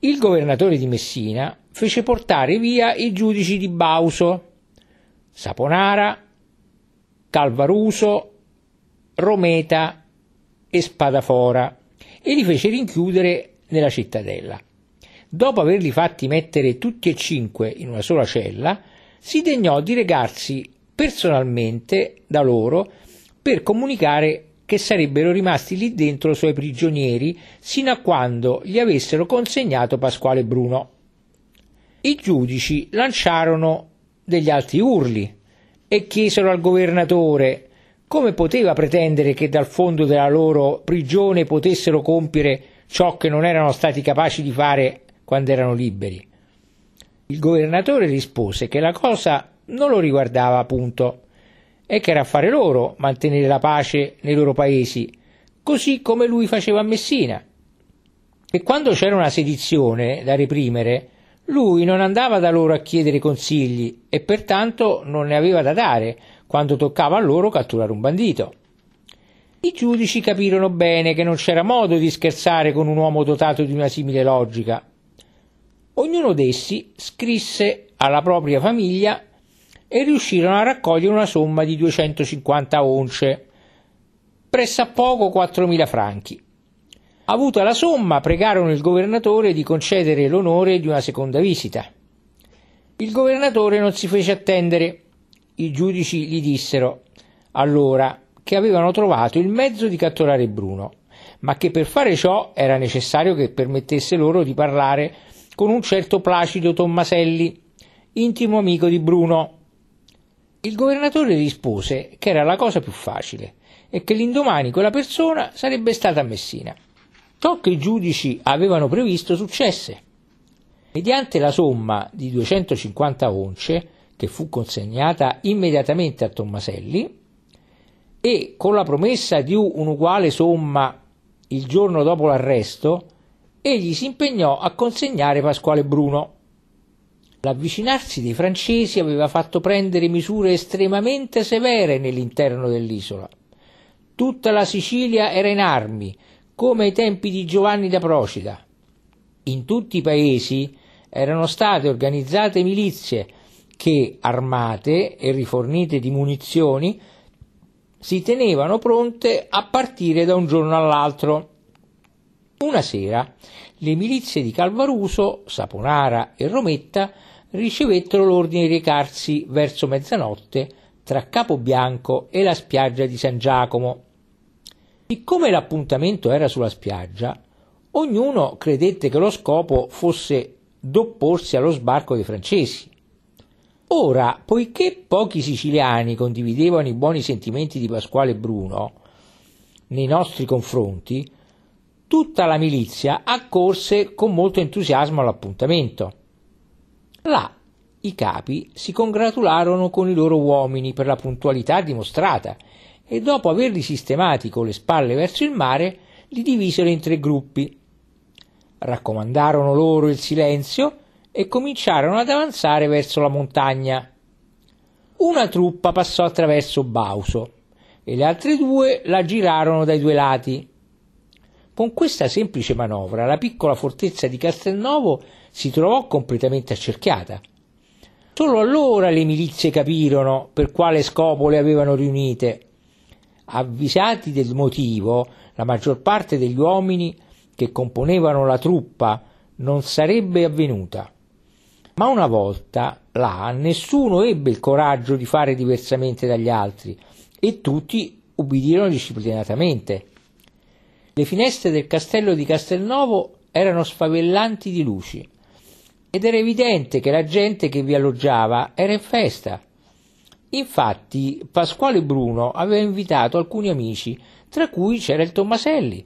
Il governatore di Messina fece portare via i giudici di Bauso, Saponara, Calvaruso, Rometa e Spadafora e li fece rinchiudere nella cittadella. Dopo averli fatti mettere tutti e cinque in una sola cella, si degnò di recarsi personalmente da loro per comunicare che sarebbero rimasti lì dentro suoi prigionieri sino a quando gli avessero consegnato Pasquale Bruno. I giudici lanciarono degli alti urli e chiesero al governatore come poteva pretendere che dal fondo della loro prigione potessero compiere ciò che non erano stati capaci di fare quando erano liberi. Il governatore rispose che la cosa non lo riguardava appunto e che era affare loro mantenere la pace nei loro paesi, così come lui faceva a Messina, e quando c'era una sedizione da reprimere lui non andava da loro a chiedere consigli e pertanto non ne aveva da dare quando toccava a loro catturare un bandito. I giudici capirono bene che non c'era modo di scherzare con un uomo dotato di una simile logica. Ognuno d'essi scrisse alla propria famiglia e riuscirono a raccogliere una somma di duecentocinquanta once, pressappoco quattromila franchi. Avuta la somma, pregarono il governatore di concedere l'onore di una seconda visita. Il governatore non si fece attendere. I giudici gli dissero allora che avevano trovato il mezzo di catturare Bruno, ma che per fare ciò era necessario che permettesse loro di parlare con un certo Placido Tommaselli, intimo amico di Bruno. Il governatore rispose che era la cosa più facile e che l'indomani quella persona sarebbe stata a Messina. Ciò che i giudici avevano previsto successe. Mediante la somma di duecentocinquanta once, che fu consegnata immediatamente a Tommaselli, e con la promessa di un'uguale somma il giorno dopo l'arresto, egli si impegnò a consegnare Pasquale Bruno. L'avvicinarsi dei francesi aveva fatto prendere misure estremamente severe nell'interno dell'isola. Tutta la Sicilia era in armi, come ai tempi di Giovanni da Procida. In tutti i paesi erano state organizzate milizie che, armate e rifornite di munizioni, si tenevano pronte a partire da un giorno all'altro. Una sera le milizie di Calvaruso, Saponara e Rometta ricevettero l'ordine di recarsi verso mezzanotte tra Capo Bianco e la spiaggia di San Giacomo. Siccome l'appuntamento era sulla spiaggia, ognuno credette che lo scopo fosse d'opporsi allo sbarco dei francesi. Ora, poiché pochi siciliani condividevano i buoni sentimenti di Pasquale Bruno nei nostri confronti, tutta la milizia accorse con molto entusiasmo all'appuntamento. Là i capi si congratularono con i loro uomini per la puntualità dimostrata e, dopo averli sistemati con le spalle verso il mare, li divisero in tre gruppi. Raccomandarono loro il silenzio e cominciarono ad avanzare verso la montagna. Una truppa passò attraverso Bauso e le altre due la girarono dai due lati. Con questa semplice manovra la piccola fortezza di Castelnuovo si trovò completamente accerchiata. Solo allora le milizie capirono per quale scopo le avevano riunite. Avvisati del motivo, la maggior parte degli uomini che componevano la truppa non sarebbe avvenuta. Ma una volta là nessuno ebbe il coraggio di fare diversamente dagli altri e tutti ubbidirono disciplinatamente. Le finestre del castello di Castelnuovo erano sfavellanti di luci ed era evidente che la gente che vi alloggiava era in festa. Infatti Pasquale Bruno aveva invitato alcuni amici, tra cui c'era il Tommaselli,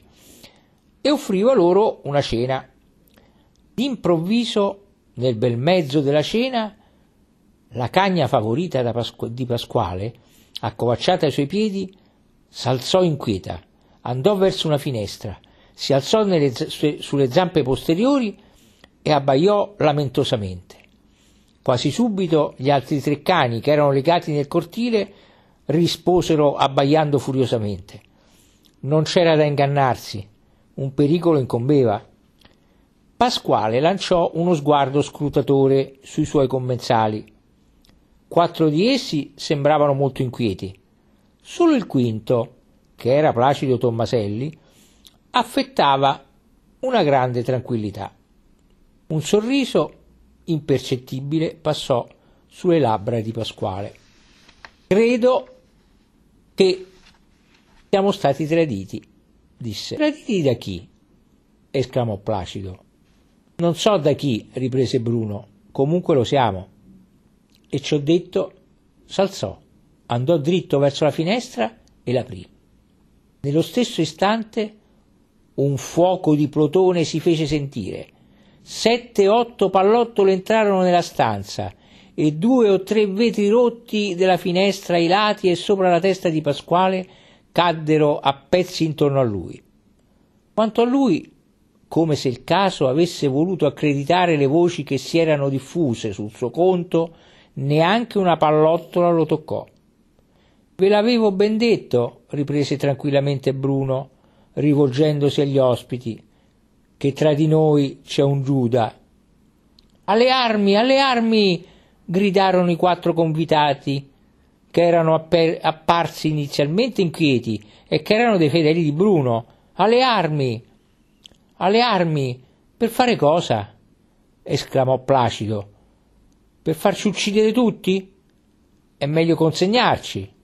e offriva loro una cena. D'improvviso, nel bel mezzo della cena, la cagna favorita da Pasqu- di Pasquale, accovacciata ai suoi piedi, s'alzò inquieta. Andò verso una finestra, si alzò nelle, sulle zampe posteriori e abbaiò lamentosamente. Quasi subito gli altri tre cani che erano legati nel cortile risposero abbaiando furiosamente. Non c'era da ingannarsi, un pericolo incombeva. Pasquale lanciò uno sguardo scrutatore sui suoi commensali. Quattro di essi sembravano molto inquieti. Solo il quinto, che era Placido Tommaselli, affettava una grande tranquillità. Un sorriso impercettibile passò sulle labbra di Pasquale. Credo che siamo stati traditi, disse. Traditi da chi? Esclamò Placido. Non so da chi, riprese Bruno, comunque lo siamo. E ciò detto, s'alzò, andò dritto verso la finestra e l'aprì. Nello stesso istante un fuoco di plotone si fece sentire. Sette o otto pallottole entrarono nella stanza e due o tre vetri rotti della finestra ai lati e sopra la testa di Pasquale caddero a pezzi intorno a lui. Quanto a lui, come se il caso avesse voluto accreditare le voci che si erano diffuse sul suo conto, neanche una pallottola lo toccò. «Ve l'avevo ben detto», riprese tranquillamente Bruno, rivolgendosi agli ospiti, «che tra di noi c'è un Giuda». «Alle armi, alle armi!» gridarono i quattro convitati, che erano app- apparsi inizialmente inquieti e che erano dei fedeli di Bruno. «Alle armi! Alle armi! Per fare cosa?» esclamò Placido. «Per farci uccidere tutti? È meglio consegnarci».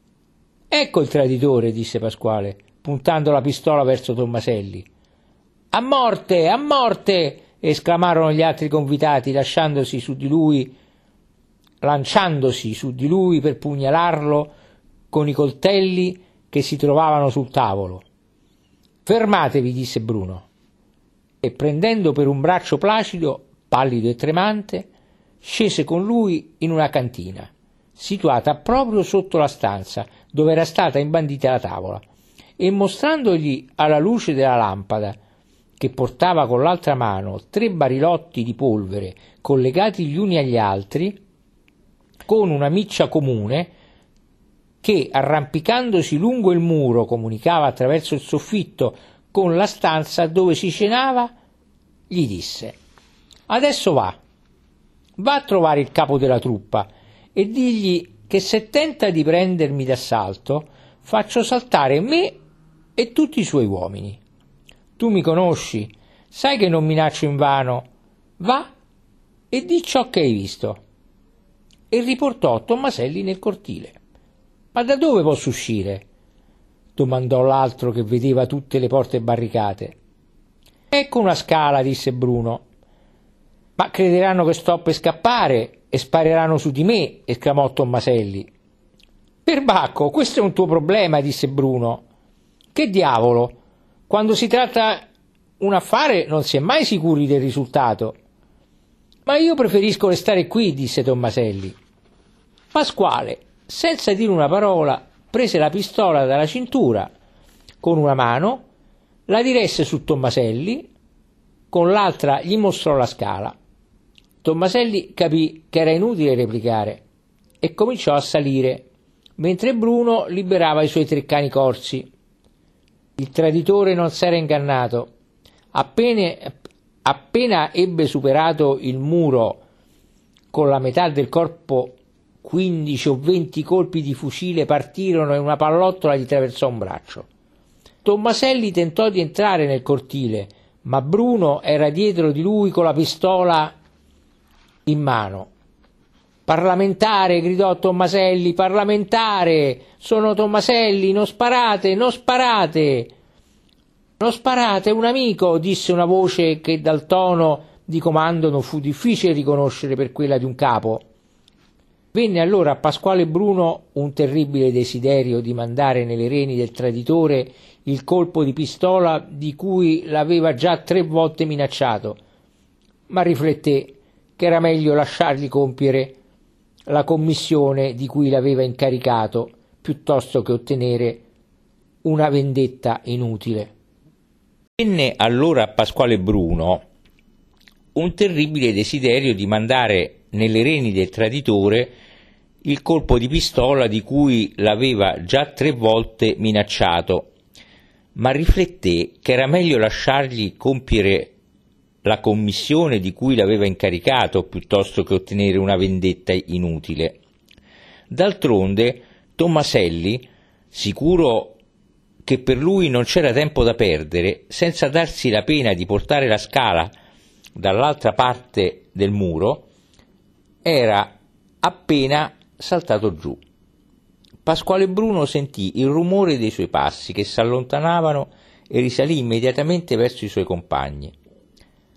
«Ecco il traditore», disse Pasquale, puntando la pistola verso Tommaselli. «A morte, a morte!» esclamarono gli altri convitati, lasciandosi su di lui, lanciandosi su di lui per pugnalarlo con i coltelli che si trovavano sul tavolo. «Fermatevi», disse Bruno, e prendendo per un braccio Placido, pallido e tremante, scese con lui in una cantina, situata proprio sotto la stanza dove era stata imbandita la tavola, e mostrandogli alla luce della lampada, che portava con l'altra mano tre barilotti di polvere collegati gli uni agli altri con una miccia comune che, arrampicandosi lungo il muro, comunicava attraverso il soffitto con la stanza dove si cenava, gli disse: «Adesso va, va a trovare il capo della truppa e digli che se tenta di prendermi d'assalto faccio saltare me e tutti i suoi uomini. Tu mi conosci Sai che non minaccio invano. Va e di ciò che hai visto. E riportò Tommaselli nel cortile. Ma da dove posso uscire? Domandò l'altro, che vedeva tutte le porte barricate. Ecco una scala, disse Bruno. Ma crederanno che sto per scappare e spareranno su di me, esclamò Tommaselli. Perbacco, questo è un tuo problema, disse Bruno. Che diavolo, quando si tratta un affare non si è mai sicuri del risultato. Ma io preferisco restare qui, disse Tommaselli. Pasquale, senza dire una parola, prese la pistola dalla cintura con una mano, la diresse su Tommaselli, con l'altra gli mostrò la scala. Tommaselli capì che era inutile replicare e cominciò a salire, mentre Bruno liberava i suoi tre cani corsi. Il traditore non s'era ingannato. Appena, appena ebbe superato il muro con la metà del corpo, quindici o venti colpi di fucile partirono e una pallottola gli traversò un braccio. Tommaselli tentò di entrare nel cortile, ma Bruno era dietro di lui con la pistola in mano. «Parlamentare!» gridò Tommaselli. «Parlamentare! Sono Tommaselli! Non sparate! Non sparate! Non sparate! Un amico!» disse una voce che dal tono di comando non fu difficile riconoscere per quella di un capo. Venne allora a Pasquale Bruno un terribile desiderio di mandare nelle reni del traditore il colpo di pistola di cui l'aveva già tre volte minacciato, ma rifletté che era meglio lasciargli compiere la commissione di cui l'aveva incaricato piuttosto che ottenere una vendetta inutile. Venne allora a Pasquale Bruno un terribile desiderio di mandare nelle reni del traditore il colpo di pistola di cui l'aveva già tre volte minacciato, ma rifletté che era meglio lasciargli compiere la commissione di cui l'aveva incaricato piuttosto che ottenere una vendetta inutile. D'altronde Tommaselli, sicuro che per lui non c'era tempo da perdere, senza darsi la pena di portare la scala dall'altra parte del muro, era appena saltato giù. Pasquale Bruno sentì il rumore dei suoi passi che s'allontanavano e risalì immediatamente verso i suoi compagni.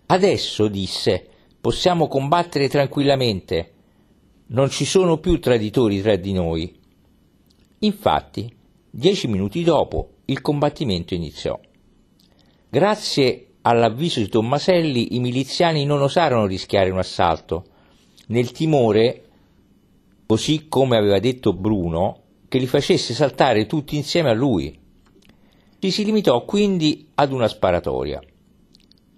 «Adesso», disse, «possiamo combattere tranquillamente. Non ci sono più traditori tra di noi». Infatti, dieci minuti dopo, il combattimento iniziò. Grazie all'avviso di Tommaselli, i miliziani non osarono rischiare un assalto, nel timore, così come aveva detto Bruno, che li facesse saltare tutti insieme a lui. Ci si limitò quindi ad una sparatoria.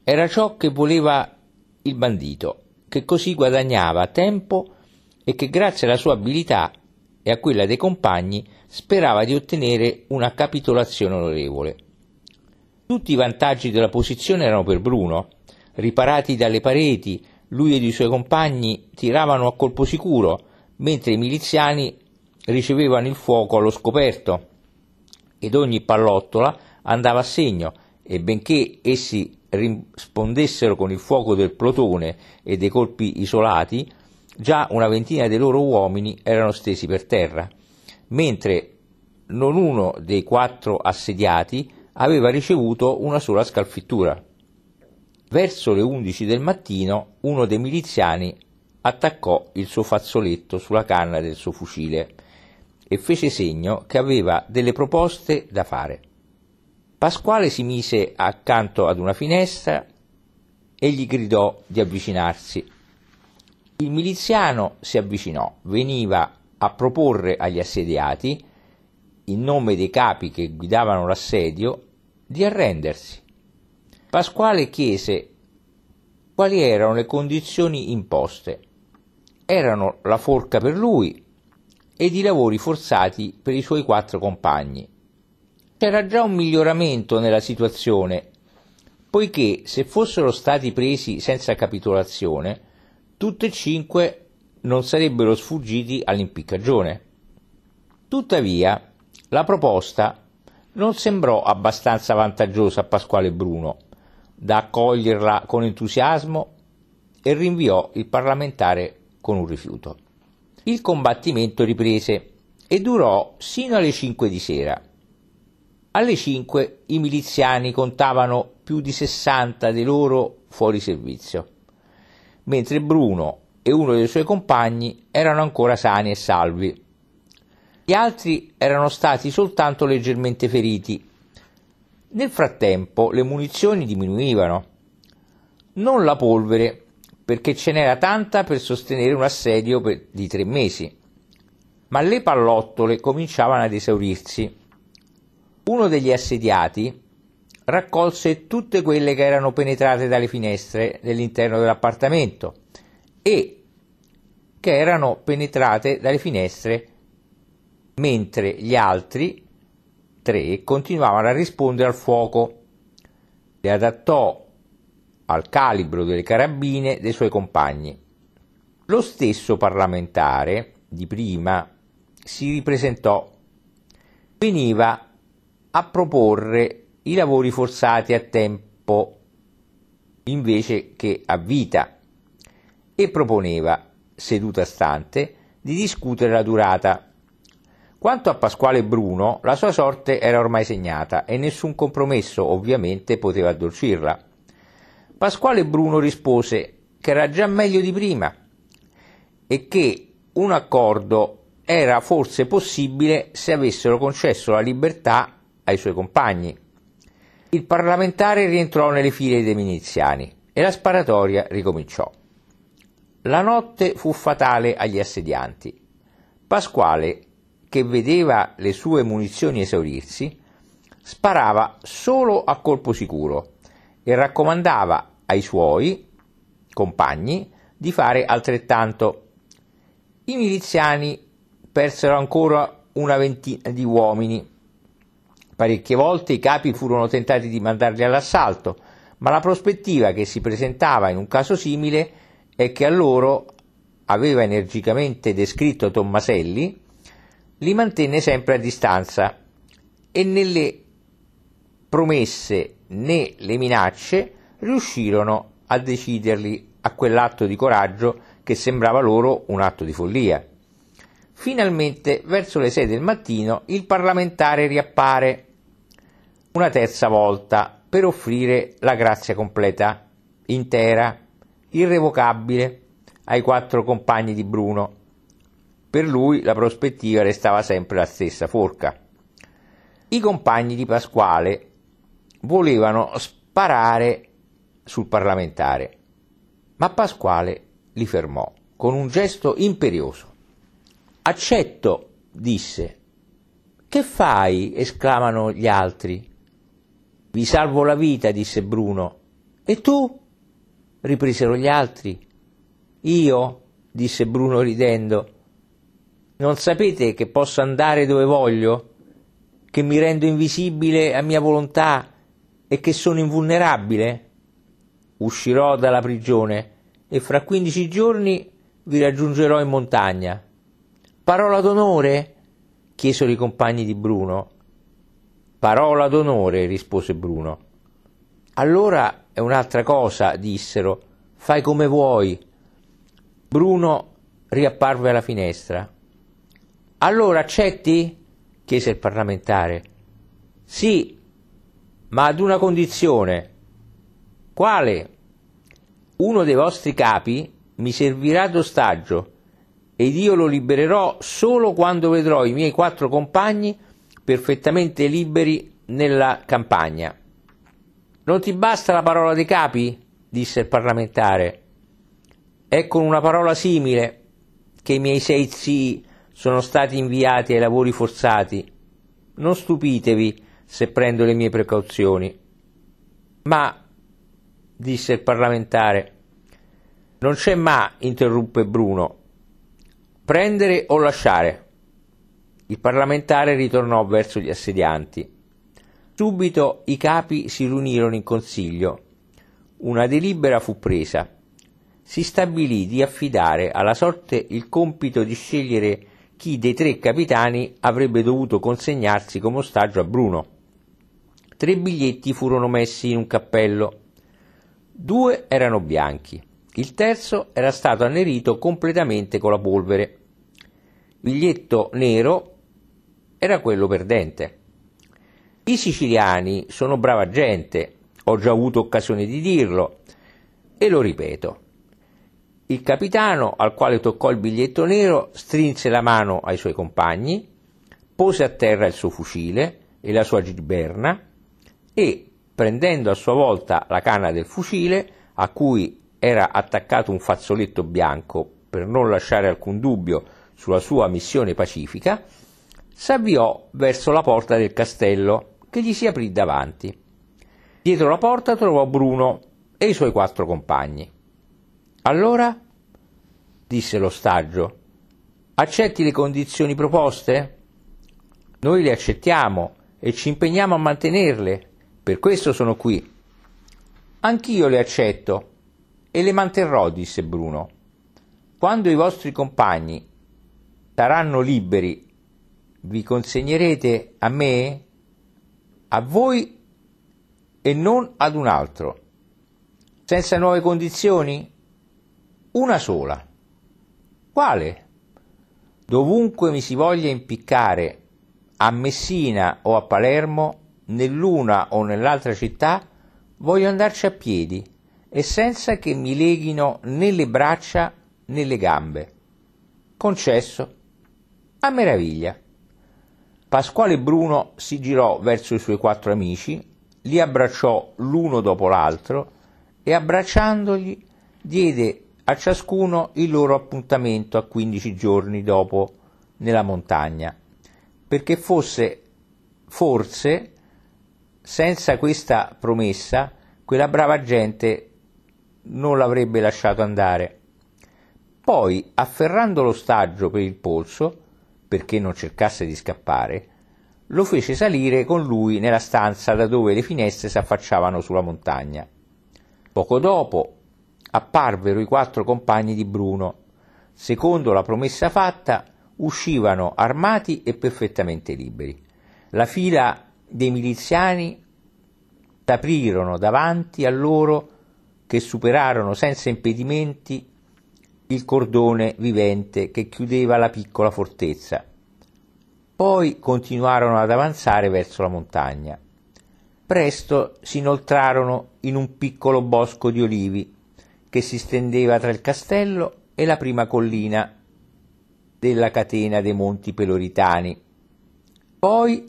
Era ciò che voleva il bandito, che così guadagnava tempo e che grazie alla sua abilità e a quella dei compagni sperava di ottenere una capitolazione onorevole. Tutti i vantaggi della posizione erano per Bruno, riparati dalle pareti. Lui ed i suoi compagni tiravano a colpo sicuro, mentre i miliziani ricevevano il fuoco allo scoperto, ed ogni pallottola andava a segno, e benché essi rispondessero con il fuoco del plotone e dei colpi isolati, già una ventina dei loro uomini erano stesi per terra, mentre non uno dei quattro assediati aveva ricevuto una sola scalfittura. Verso le undici del mattino uno dei miliziani attaccò il suo fazzoletto sulla canna del suo fucile e fece segno che aveva delle proposte da fare. Pasquale si mise accanto ad una finestra e gli gridò di avvicinarsi. Il miliziano si avvicinò, veniva a proporre agli assediati, in nome dei capi che guidavano l'assedio, di arrendersi. Pasquale chiese quali erano le condizioni imposte. Erano la forca per lui ed i lavori forzati per i suoi quattro compagni. C'era già un miglioramento nella situazione, poiché se fossero stati presi senza capitolazione, tutti e cinque non sarebbero sfuggiti all'impiccagione. Tuttavia, la proposta non sembrò abbastanza vantaggiosa a Pasquale Bruno, da accoglierla con entusiasmo e rinviò il parlamentare con un rifiuto. Il combattimento riprese e durò sino alle cinque di sera. Alle cinque i miliziani contavano più di sessanta dei loro fuori servizio, mentre Bruno e uno dei suoi compagni erano ancora sani e salvi. Gli altri erano stati soltanto leggermente feriti. Nel frattempo le munizioni diminuivano, non la polvere, perché ce n'era tanta per sostenere un assedio per, di tre mesi, ma le pallottole cominciavano ad esaurirsi. Uno degli assediati raccolse tutte quelle che erano penetrate dalle finestre dell'interno dell'appartamento e che erano penetrate dalle finestre, mentre gli altri tre continuavano a rispondere al fuoco. Le adattò al calibro delle carabine dei suoi compagni. Lo stesso parlamentare di prima si ripresentò. Veniva a proporre i lavori forzati a tempo invece che a vita e proponeva, seduta stante, di discutere la durata. Quanto a Pasquale Bruno, la sua sorte era ormai segnata e nessun compromesso ovviamente poteva addolcirla. Pasquale Bruno rispose che era già meglio di prima e che un accordo era forse possibile se avessero concesso la libertà ai suoi compagni. Il parlamentare rientrò nelle file dei miliziani e la sparatoria ricominciò. La notte fu fatale agli assedianti. Pasquale, che vedeva le sue munizioni esaurirsi, sparava solo a colpo sicuro e raccomandava ai suoi compagni di fare altrettanto. I miliziani persero ancora una ventina di uomini. Parecchie volte i capi furono tentati di mandarli all'assalto, ma la prospettiva che si presentava in un caso simile e che a loro aveva energicamente descritto Tommaselli li mantenne sempre a distanza e né le promesse né le minacce riuscirono a deciderli a quell'atto di coraggio che sembrava loro un atto di follia. Finalmente, verso le sei del mattino, il parlamentare riappare una terza volta per offrire la grazia completa, intera, irrevocabile, ai quattro compagni di Bruno. Per lui la prospettiva restava sempre la stessa forca. I compagni di Pasquale volevano sparare sul parlamentare, ma Pasquale li fermò con un gesto imperioso. «Accetto», disse. «Che fai?» esclamano gli altri. «Vi salvo la vita», disse Bruno. «E tu?» ripresero gli altri. «Io?» disse Bruno ridendo. «Non sapete che posso andare dove voglio? Che mi rendo invisibile a mia volontà e che sono invulnerabile? Uscirò dalla prigione e fra quindici giorni vi raggiungerò in montagna». «Parola d'onore?» chiesero i compagni di Bruno. «Parola d'onore», rispose Bruno. «Allora è un'altra cosa», dissero. «Fai come vuoi». Bruno riapparve alla finestra. «Allora accetti?» chiese il parlamentare. «Sì, ma ad una condizione». «Quale?» «Uno dei vostri capi mi servirà d'ostaggio ed io lo libererò solo quando vedrò i miei quattro compagni perfettamente liberi nella campagna». «Non ti basta la parola dei capi?» disse il parlamentare. «È con una parola simile che i miei sei zii sono stati inviati ai lavori forzati. Non stupitevi se prendo le mie precauzioni». «Ma», disse il parlamentare. «Non c'è ma», interruppe Bruno. «Prendere o lasciare?» Il parlamentare ritornò verso gli assedianti. Subito i capi si riunirono in consiglio. Una delibera fu presa. Si stabilì di affidare alla sorte il compito di scegliere chi dei tre capitani avrebbe dovuto consegnarsi come ostaggio a Bruno. Tre biglietti furono messi in un cappello. Due erano bianchi, il terzo era stato annerito completamente con la polvere. Il biglietto nero era quello perdente. I siciliani sono brava gente, ho già avuto occasione di dirlo e lo ripeto. Il capitano, al quale toccò il biglietto nero, strinse la mano ai suoi compagni, pose a terra il suo fucile e la sua giberna e, prendendo a sua volta la canna del fucile, a cui era attaccato un fazzoletto bianco per non lasciare alcun dubbio sulla sua missione pacifica, s'avviò verso la porta del castello, che gli si aprì davanti. Dietro la porta trovò Bruno e i suoi quattro compagni. «Allora?» disse l'ostaggio. «Accetti le condizioni proposte?» «Noi le accettiamo e ci impegniamo a mantenerle, per questo sono qui». «Anch'io le accetto e le manterrò», disse Bruno. «Quando i vostri compagni saranno liberi, vi consegnerete a me, a voi e non ad un altro». «Senza nuove condizioni?» «Una sola». «Quale?» «Dovunque mi si voglia impiccare, a Messina o a Palermo, nell'una o nell'altra città, voglio andarci a piedi e senza che mi leghino né le braccia né le gambe». «Concesso». «A meraviglia». Pasquale Bruno si girò verso i suoi quattro amici, li abbracciò l'uno dopo l'altro e, abbracciandoli, diede a ciascuno il loro appuntamento a quindici giorni dopo nella montagna, perché fosse forse senza questa promessa quella brava gente non l'avrebbe lasciato andare. Poi, afferrando l'ostaggio per il polso, perché non cercasse di scappare, lo fece salire con lui nella stanza da dove le finestre si affacciavano sulla montagna. Poco dopo apparvero i quattro compagni di Bruno. Secondo la promessa fatta, uscivano armati e perfettamente liberi. La fila dei miliziani s'aprirono davanti a loro, che superarono senza impedimenti il cordone vivente che chiudeva la piccola fortezza. Poi continuarono ad avanzare verso la montagna. Presto si inoltrarono in un piccolo bosco di olivi che si stendeva tra il castello e la prima collina della catena dei Monti Peloritani. Poi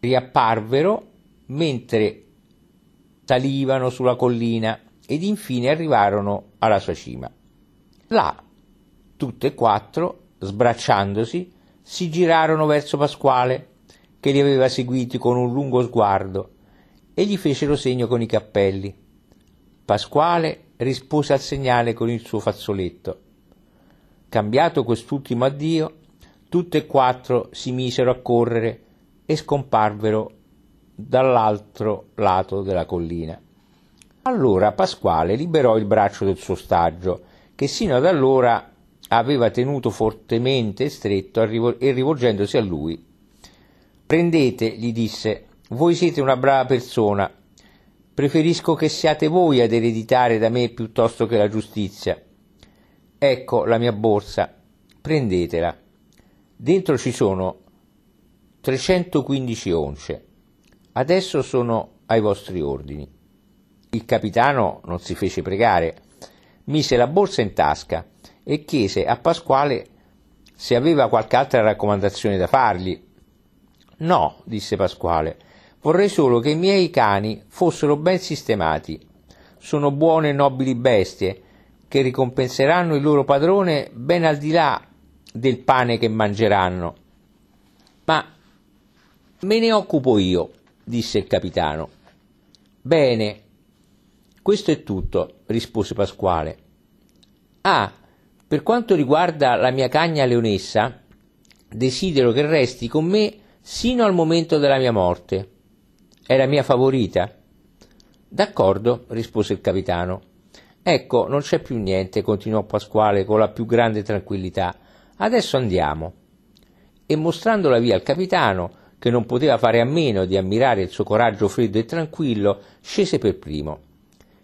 riapparvero mentre salivano sulla collina ed infine arrivarono alla sua cima. Là, tutte e quattro, sbracciandosi, si girarono verso Pasquale, che li aveva seguiti con un lungo sguardo, e gli fecero segno con i cappelli. Pasquale rispose al segnale con il suo fazzoletto. Cambiato quest'ultimo addio, tutte e quattro si misero a correre e scomparvero dall'altro lato della collina. Allora Pasquale liberò il braccio del suo ostaggio, che sino ad allora aveva tenuto fortemente stretto e rivolgendosi a lui. «Prendete», gli disse, «voi siete una brava persona. Preferisco che siate voi ad ereditare da me piuttosto che la giustizia. Ecco la mia borsa, prendetela. Dentro ci sono trecentoquindici once. Adesso sono ai vostri ordini». Il capitano non si fece pregare, mise la borsa in tasca e chiese a Pasquale se aveva qualche altra raccomandazione da fargli. «No», disse Pasquale, «vorrei solo che i miei cani fossero ben sistemati. Sono buone e nobili bestie che ricompenseranno il loro padrone ben al di là del pane che mangeranno». «Ma me ne occupo io», disse il capitano. «Bene, questo è tutto», rispose Pasquale. «Ah, per quanto riguarda la mia cagna leonessa, desidero che resti con me sino al momento della mia morte. È la mia favorita». «D'accordo», rispose il capitano. «Ecco, non c'è più niente», continuò Pasquale con la più grande tranquillità. «Adesso andiamo». E mostrando la via al capitano, che non poteva fare a meno di ammirare il suo coraggio freddo e tranquillo, scese per primo.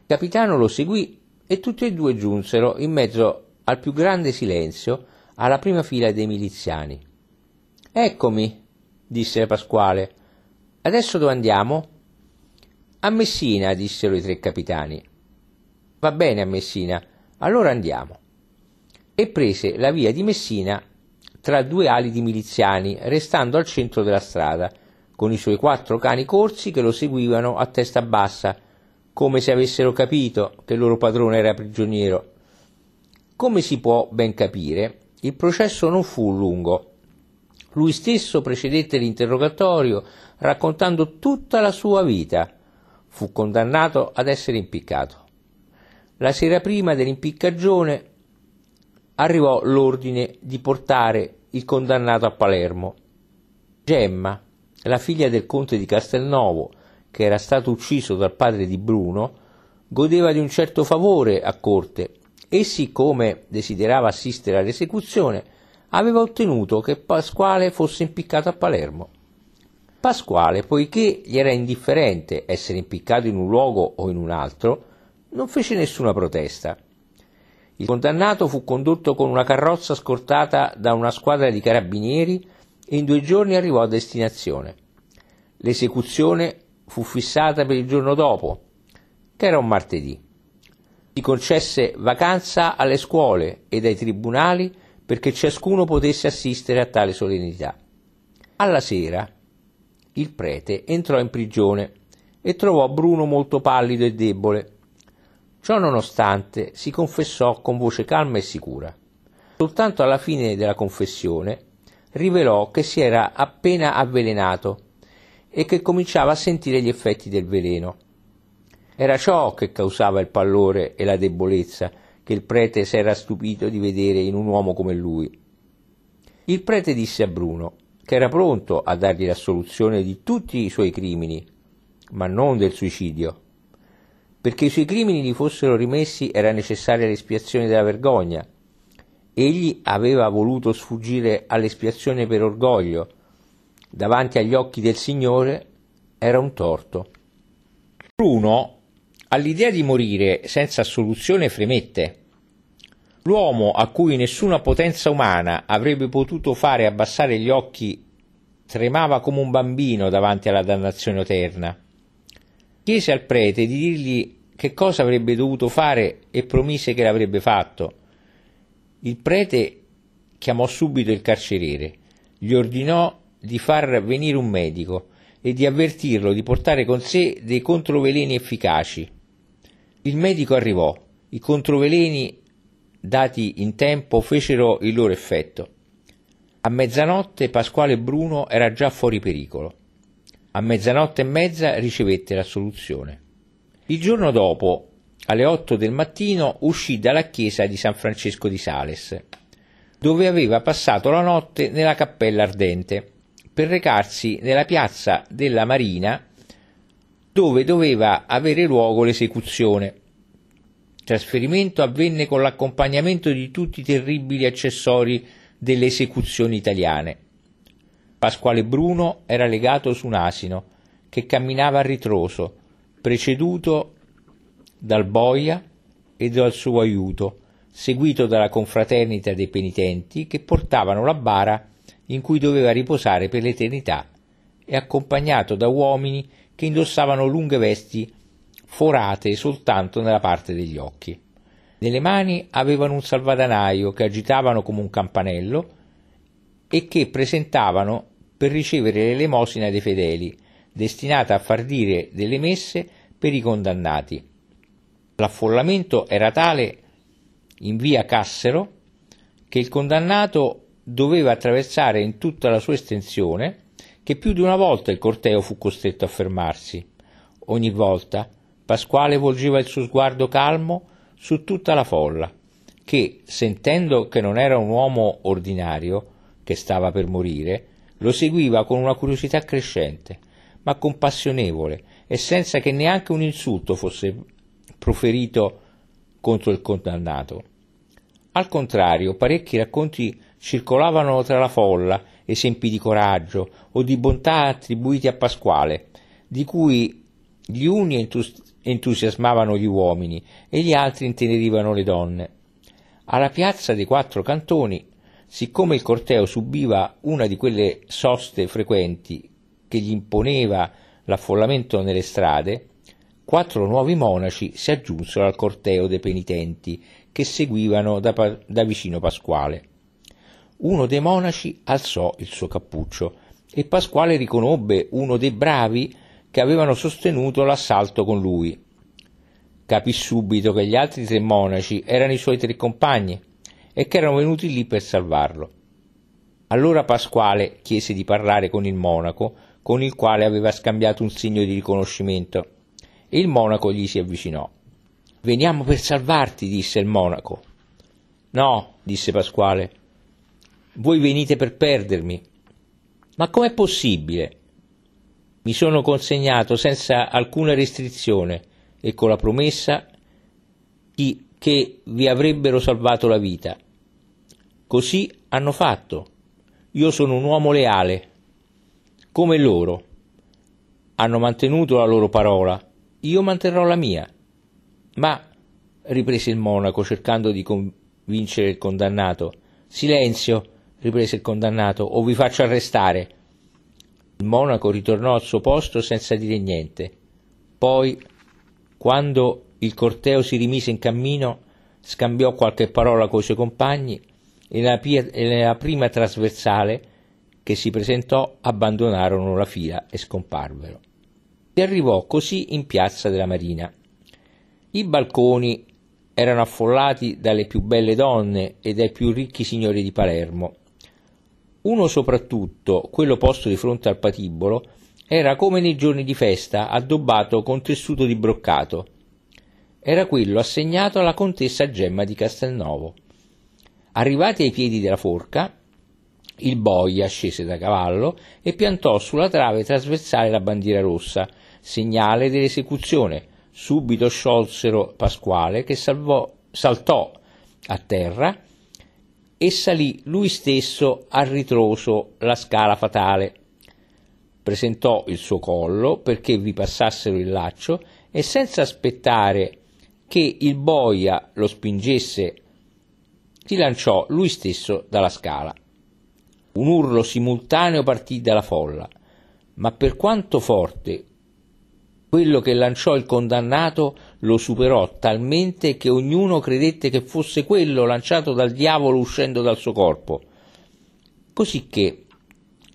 Capitano lo seguì e tutti e due giunsero in mezzo al più grande silenzio alla prima fila dei miliziani. «Eccomi», disse Pasquale. «Adesso dove andiamo?» «A Messina», dissero i tre capitani. «Va bene, a Messina, allora andiamo». E prese la via di Messina tra due ali di miliziani, restando al centro della strada, con i suoi quattro cani corsi che lo seguivano a testa bassa, come se avessero capito che il loro padrone era prigioniero. Come si può ben capire, il processo non fu lungo. Lui stesso precedette l'interrogatorio raccontando tutta la sua vita. Fu condannato ad essere impiccato. La sera prima dell'impiccagione arrivò l'ordine di portare il condannato a Palermo. Gemma, la figlia del conte di Castelnuovo, che era stato ucciso dal padre di Bruno, godeva di un certo favore a corte e, siccome desiderava assistere all'esecuzione, aveva ottenuto che Pasquale fosse impiccato a Palermo. Pasquale, poiché gli era indifferente essere impiccato in un luogo o in un altro, non fece nessuna protesta. Il condannato fu condotto con una carrozza scortata da una squadra di carabinieri e in due giorni arrivò a destinazione. L'esecuzione fu fissata per il giorno dopo, che era un martedì. Si concesse vacanza alle scuole ed ai tribunali perché ciascuno potesse assistere a tale solennità. Alla sera il prete entrò in prigione e trovò Bruno molto pallido e debole. Ciò nonostante si confessò con voce calma e sicura. Soltanto alla fine della confessione rivelò che si era appena avvelenato e che cominciava a sentire gli effetti del veleno. Era ciò che causava il pallore e la debolezza che il prete s'era stupito di vedere in un uomo come lui. Il prete disse a Bruno che era pronto a dargli l'assoluzione di tutti i suoi crimini, ma non del suicidio. Perché i suoi crimini gli fossero rimessi era necessaria l'espiazione della vergogna. Egli aveva voluto sfuggire all'espiazione per orgoglio. Davanti agli occhi del Signore era un torto. Bruno all'idea di morire senza assoluzione fremette. L'uomo a cui nessuna potenza umana avrebbe potuto fare abbassare gli occhi tremava come un bambino davanti alla dannazione eterna. Chiese al prete di dirgli che cosa avrebbe dovuto fare e promise che l'avrebbe fatto. Il prete chiamò subito il carceriere, gli ordinò di far venire un medico e di avvertirlo di portare con sé dei controveleni efficaci. Il medico arrivò, i controveleni dati in tempo fecero il loro effetto. A mezzanotte Pasquale Bruno era già fuori pericolo. A mezzanotte e mezza ricevette l'assoluzione. Il giorno dopo, alle otto del mattino, uscì dalla chiesa di San Francesco di Sales, dove aveva passato la notte nella cappella ardente, per recarsi nella piazza della Marina, dove doveva avere luogo l'esecuzione. Il trasferimento avvenne con l'accompagnamento di tutti i terribili accessori delle esecuzioni italiane. Pasquale Bruno era legato su un asino che camminava a ritroso, preceduto dal boia e dal suo aiuto, seguito dalla confraternita dei penitenti che portavano la bara in cui doveva riposare per l'eternità, e accompagnato da uomini che indossavano lunghe vesti forate soltanto nella parte degli occhi. Nelle mani avevano un salvadanaio che agitavano come un campanello e che presentavano per ricevere l'elemosina dei fedeli, destinata a far dire delle messe per i condannati. L'affollamento era tale in via Cassero che il condannato doveva attraversare in tutta la sua estensione, che più di una volta il corteo fu costretto a fermarsi. Ogni volta Pasquale volgeva il suo sguardo calmo su tutta la folla, che, sentendo che non era un uomo ordinario che stava per morire, lo seguiva con una curiosità crescente, ma compassionevole e senza che neanche un insulto fosse proferito contro il condannato. Al contrario, parecchi racconti circolavano tra la folla, esempi di coraggio o di bontà attribuiti a Pasquale, di cui Gli uni entus- entusiasmavano gli uomini e gli altri intenerivano le donne. Alla piazza dei Quattro Cantoni, siccome il corteo subiva una di quelle soste frequenti che gli imponeva l'affollamento nelle strade, quattro nuovi monaci si aggiunsero al corteo dei penitenti che seguivano da, pa- da vicino Pasquale. Uno dei monaci alzò il suo cappuccio e Pasquale riconobbe uno dei bravi che avevano sostenuto l'assalto con lui. Capì subito che gli altri tre monaci erano i suoi tre compagni e che erano venuti lì per salvarlo. Allora Pasquale chiese di parlare con il monaco, con il quale aveva scambiato un segno di riconoscimento, e il monaco gli si avvicinò. «Veniamo per salvarti», disse il monaco. «No», disse Pasquale, «voi venite per perdermi». «Ma com'è possibile? Mi sono consegnato senza alcuna restrizione e con la promessa che vi avrebbero salvato la vita. Così hanno fatto. Io sono un uomo leale, come loro. Hanno mantenuto la loro parola, io manterrò la mia». «Ma», riprese il monaco cercando di convincere il condannato. «Silenzio», riprese il condannato, «o vi faccio arrestare». Il monaco ritornò al suo posto senza dire niente. Poi, quando il corteo si rimise in cammino, scambiò qualche parola coi suoi compagni e nella, pia- e nella prima trasversale che si presentò abbandonarono la fila e scomparvero. Si arrivò così in piazza della Marina. I balconi erano affollati dalle più belle donne e dai più ricchi signori di Palermo. Uno soprattutto, quello posto di fronte al patibolo, era come nei giorni di festa, addobbato con tessuto di broccato. Era quello assegnato alla contessa Gemma di Castelnuovo. Arrivati ai piedi della forca, il boia scese da cavallo e piantò sulla trave trasversale la bandiera rossa, segnale dell'esecuzione. Subito sciolsero Pasquale, che salvò, saltò a terra, e salì lui stesso a ritroso la scala fatale. Presentò il suo collo perché vi passassero il laccio e, senza aspettare che il boia lo spingesse, si lanciò lui stesso dalla scala. Un urlo simultaneo partì dalla folla, ma per quanto forte quello che lanciò il condannato lo superò talmente che ognuno credette che fosse quello lanciato dal diavolo uscendo dal suo corpo. Cosicché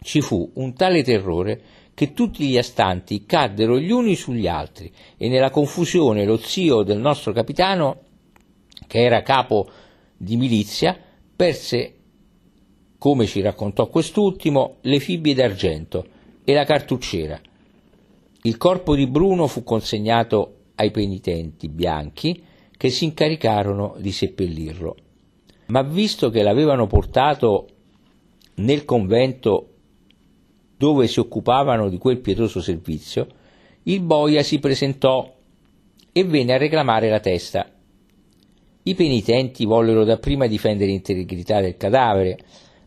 ci fu un tale terrore che tutti gli astanti caddero gli uni sugli altri e nella confusione lo zio del nostro capitano, che era capo di milizia, perse, come ci raccontò quest'ultimo, le fibbie d'argento e la cartucciera. Il corpo di Bruno fu consegnato ai penitenti bianchi, che si incaricarono di seppellirlo. Ma visto che l'avevano portato nel convento dove si occupavano di quel pietoso servizio, il boia si presentò e venne a reclamare la testa. I penitenti vollero dapprima difendere l'integrità del cadavere,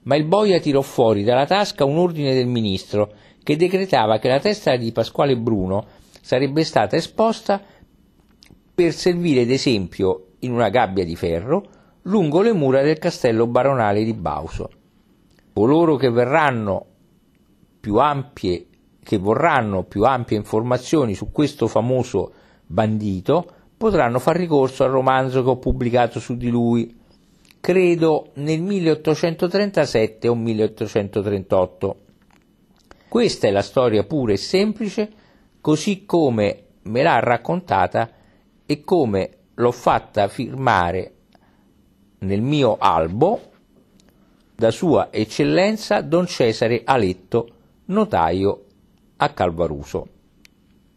ma il boia tirò fuori dalla tasca un ordine del ministro che decretava che la testa di Pasquale Bruno sarebbe stata esposta per servire d'esempio in una gabbia di ferro lungo le mura del castello baronale di Bauso. Coloro che verranno più ampie che vorranno più ampie informazioni su questo famoso bandito potranno far ricorso al romanzo che ho pubblicato su di lui, credo nel milleottocentotrentasette o milleottocentotrentotto. Questa è la storia pura e semplice, così come me l'ha raccontata e come l'ho fatta firmare nel mio albo da Sua Eccellenza Don Cesare Aletto, notaio a Calvaruso.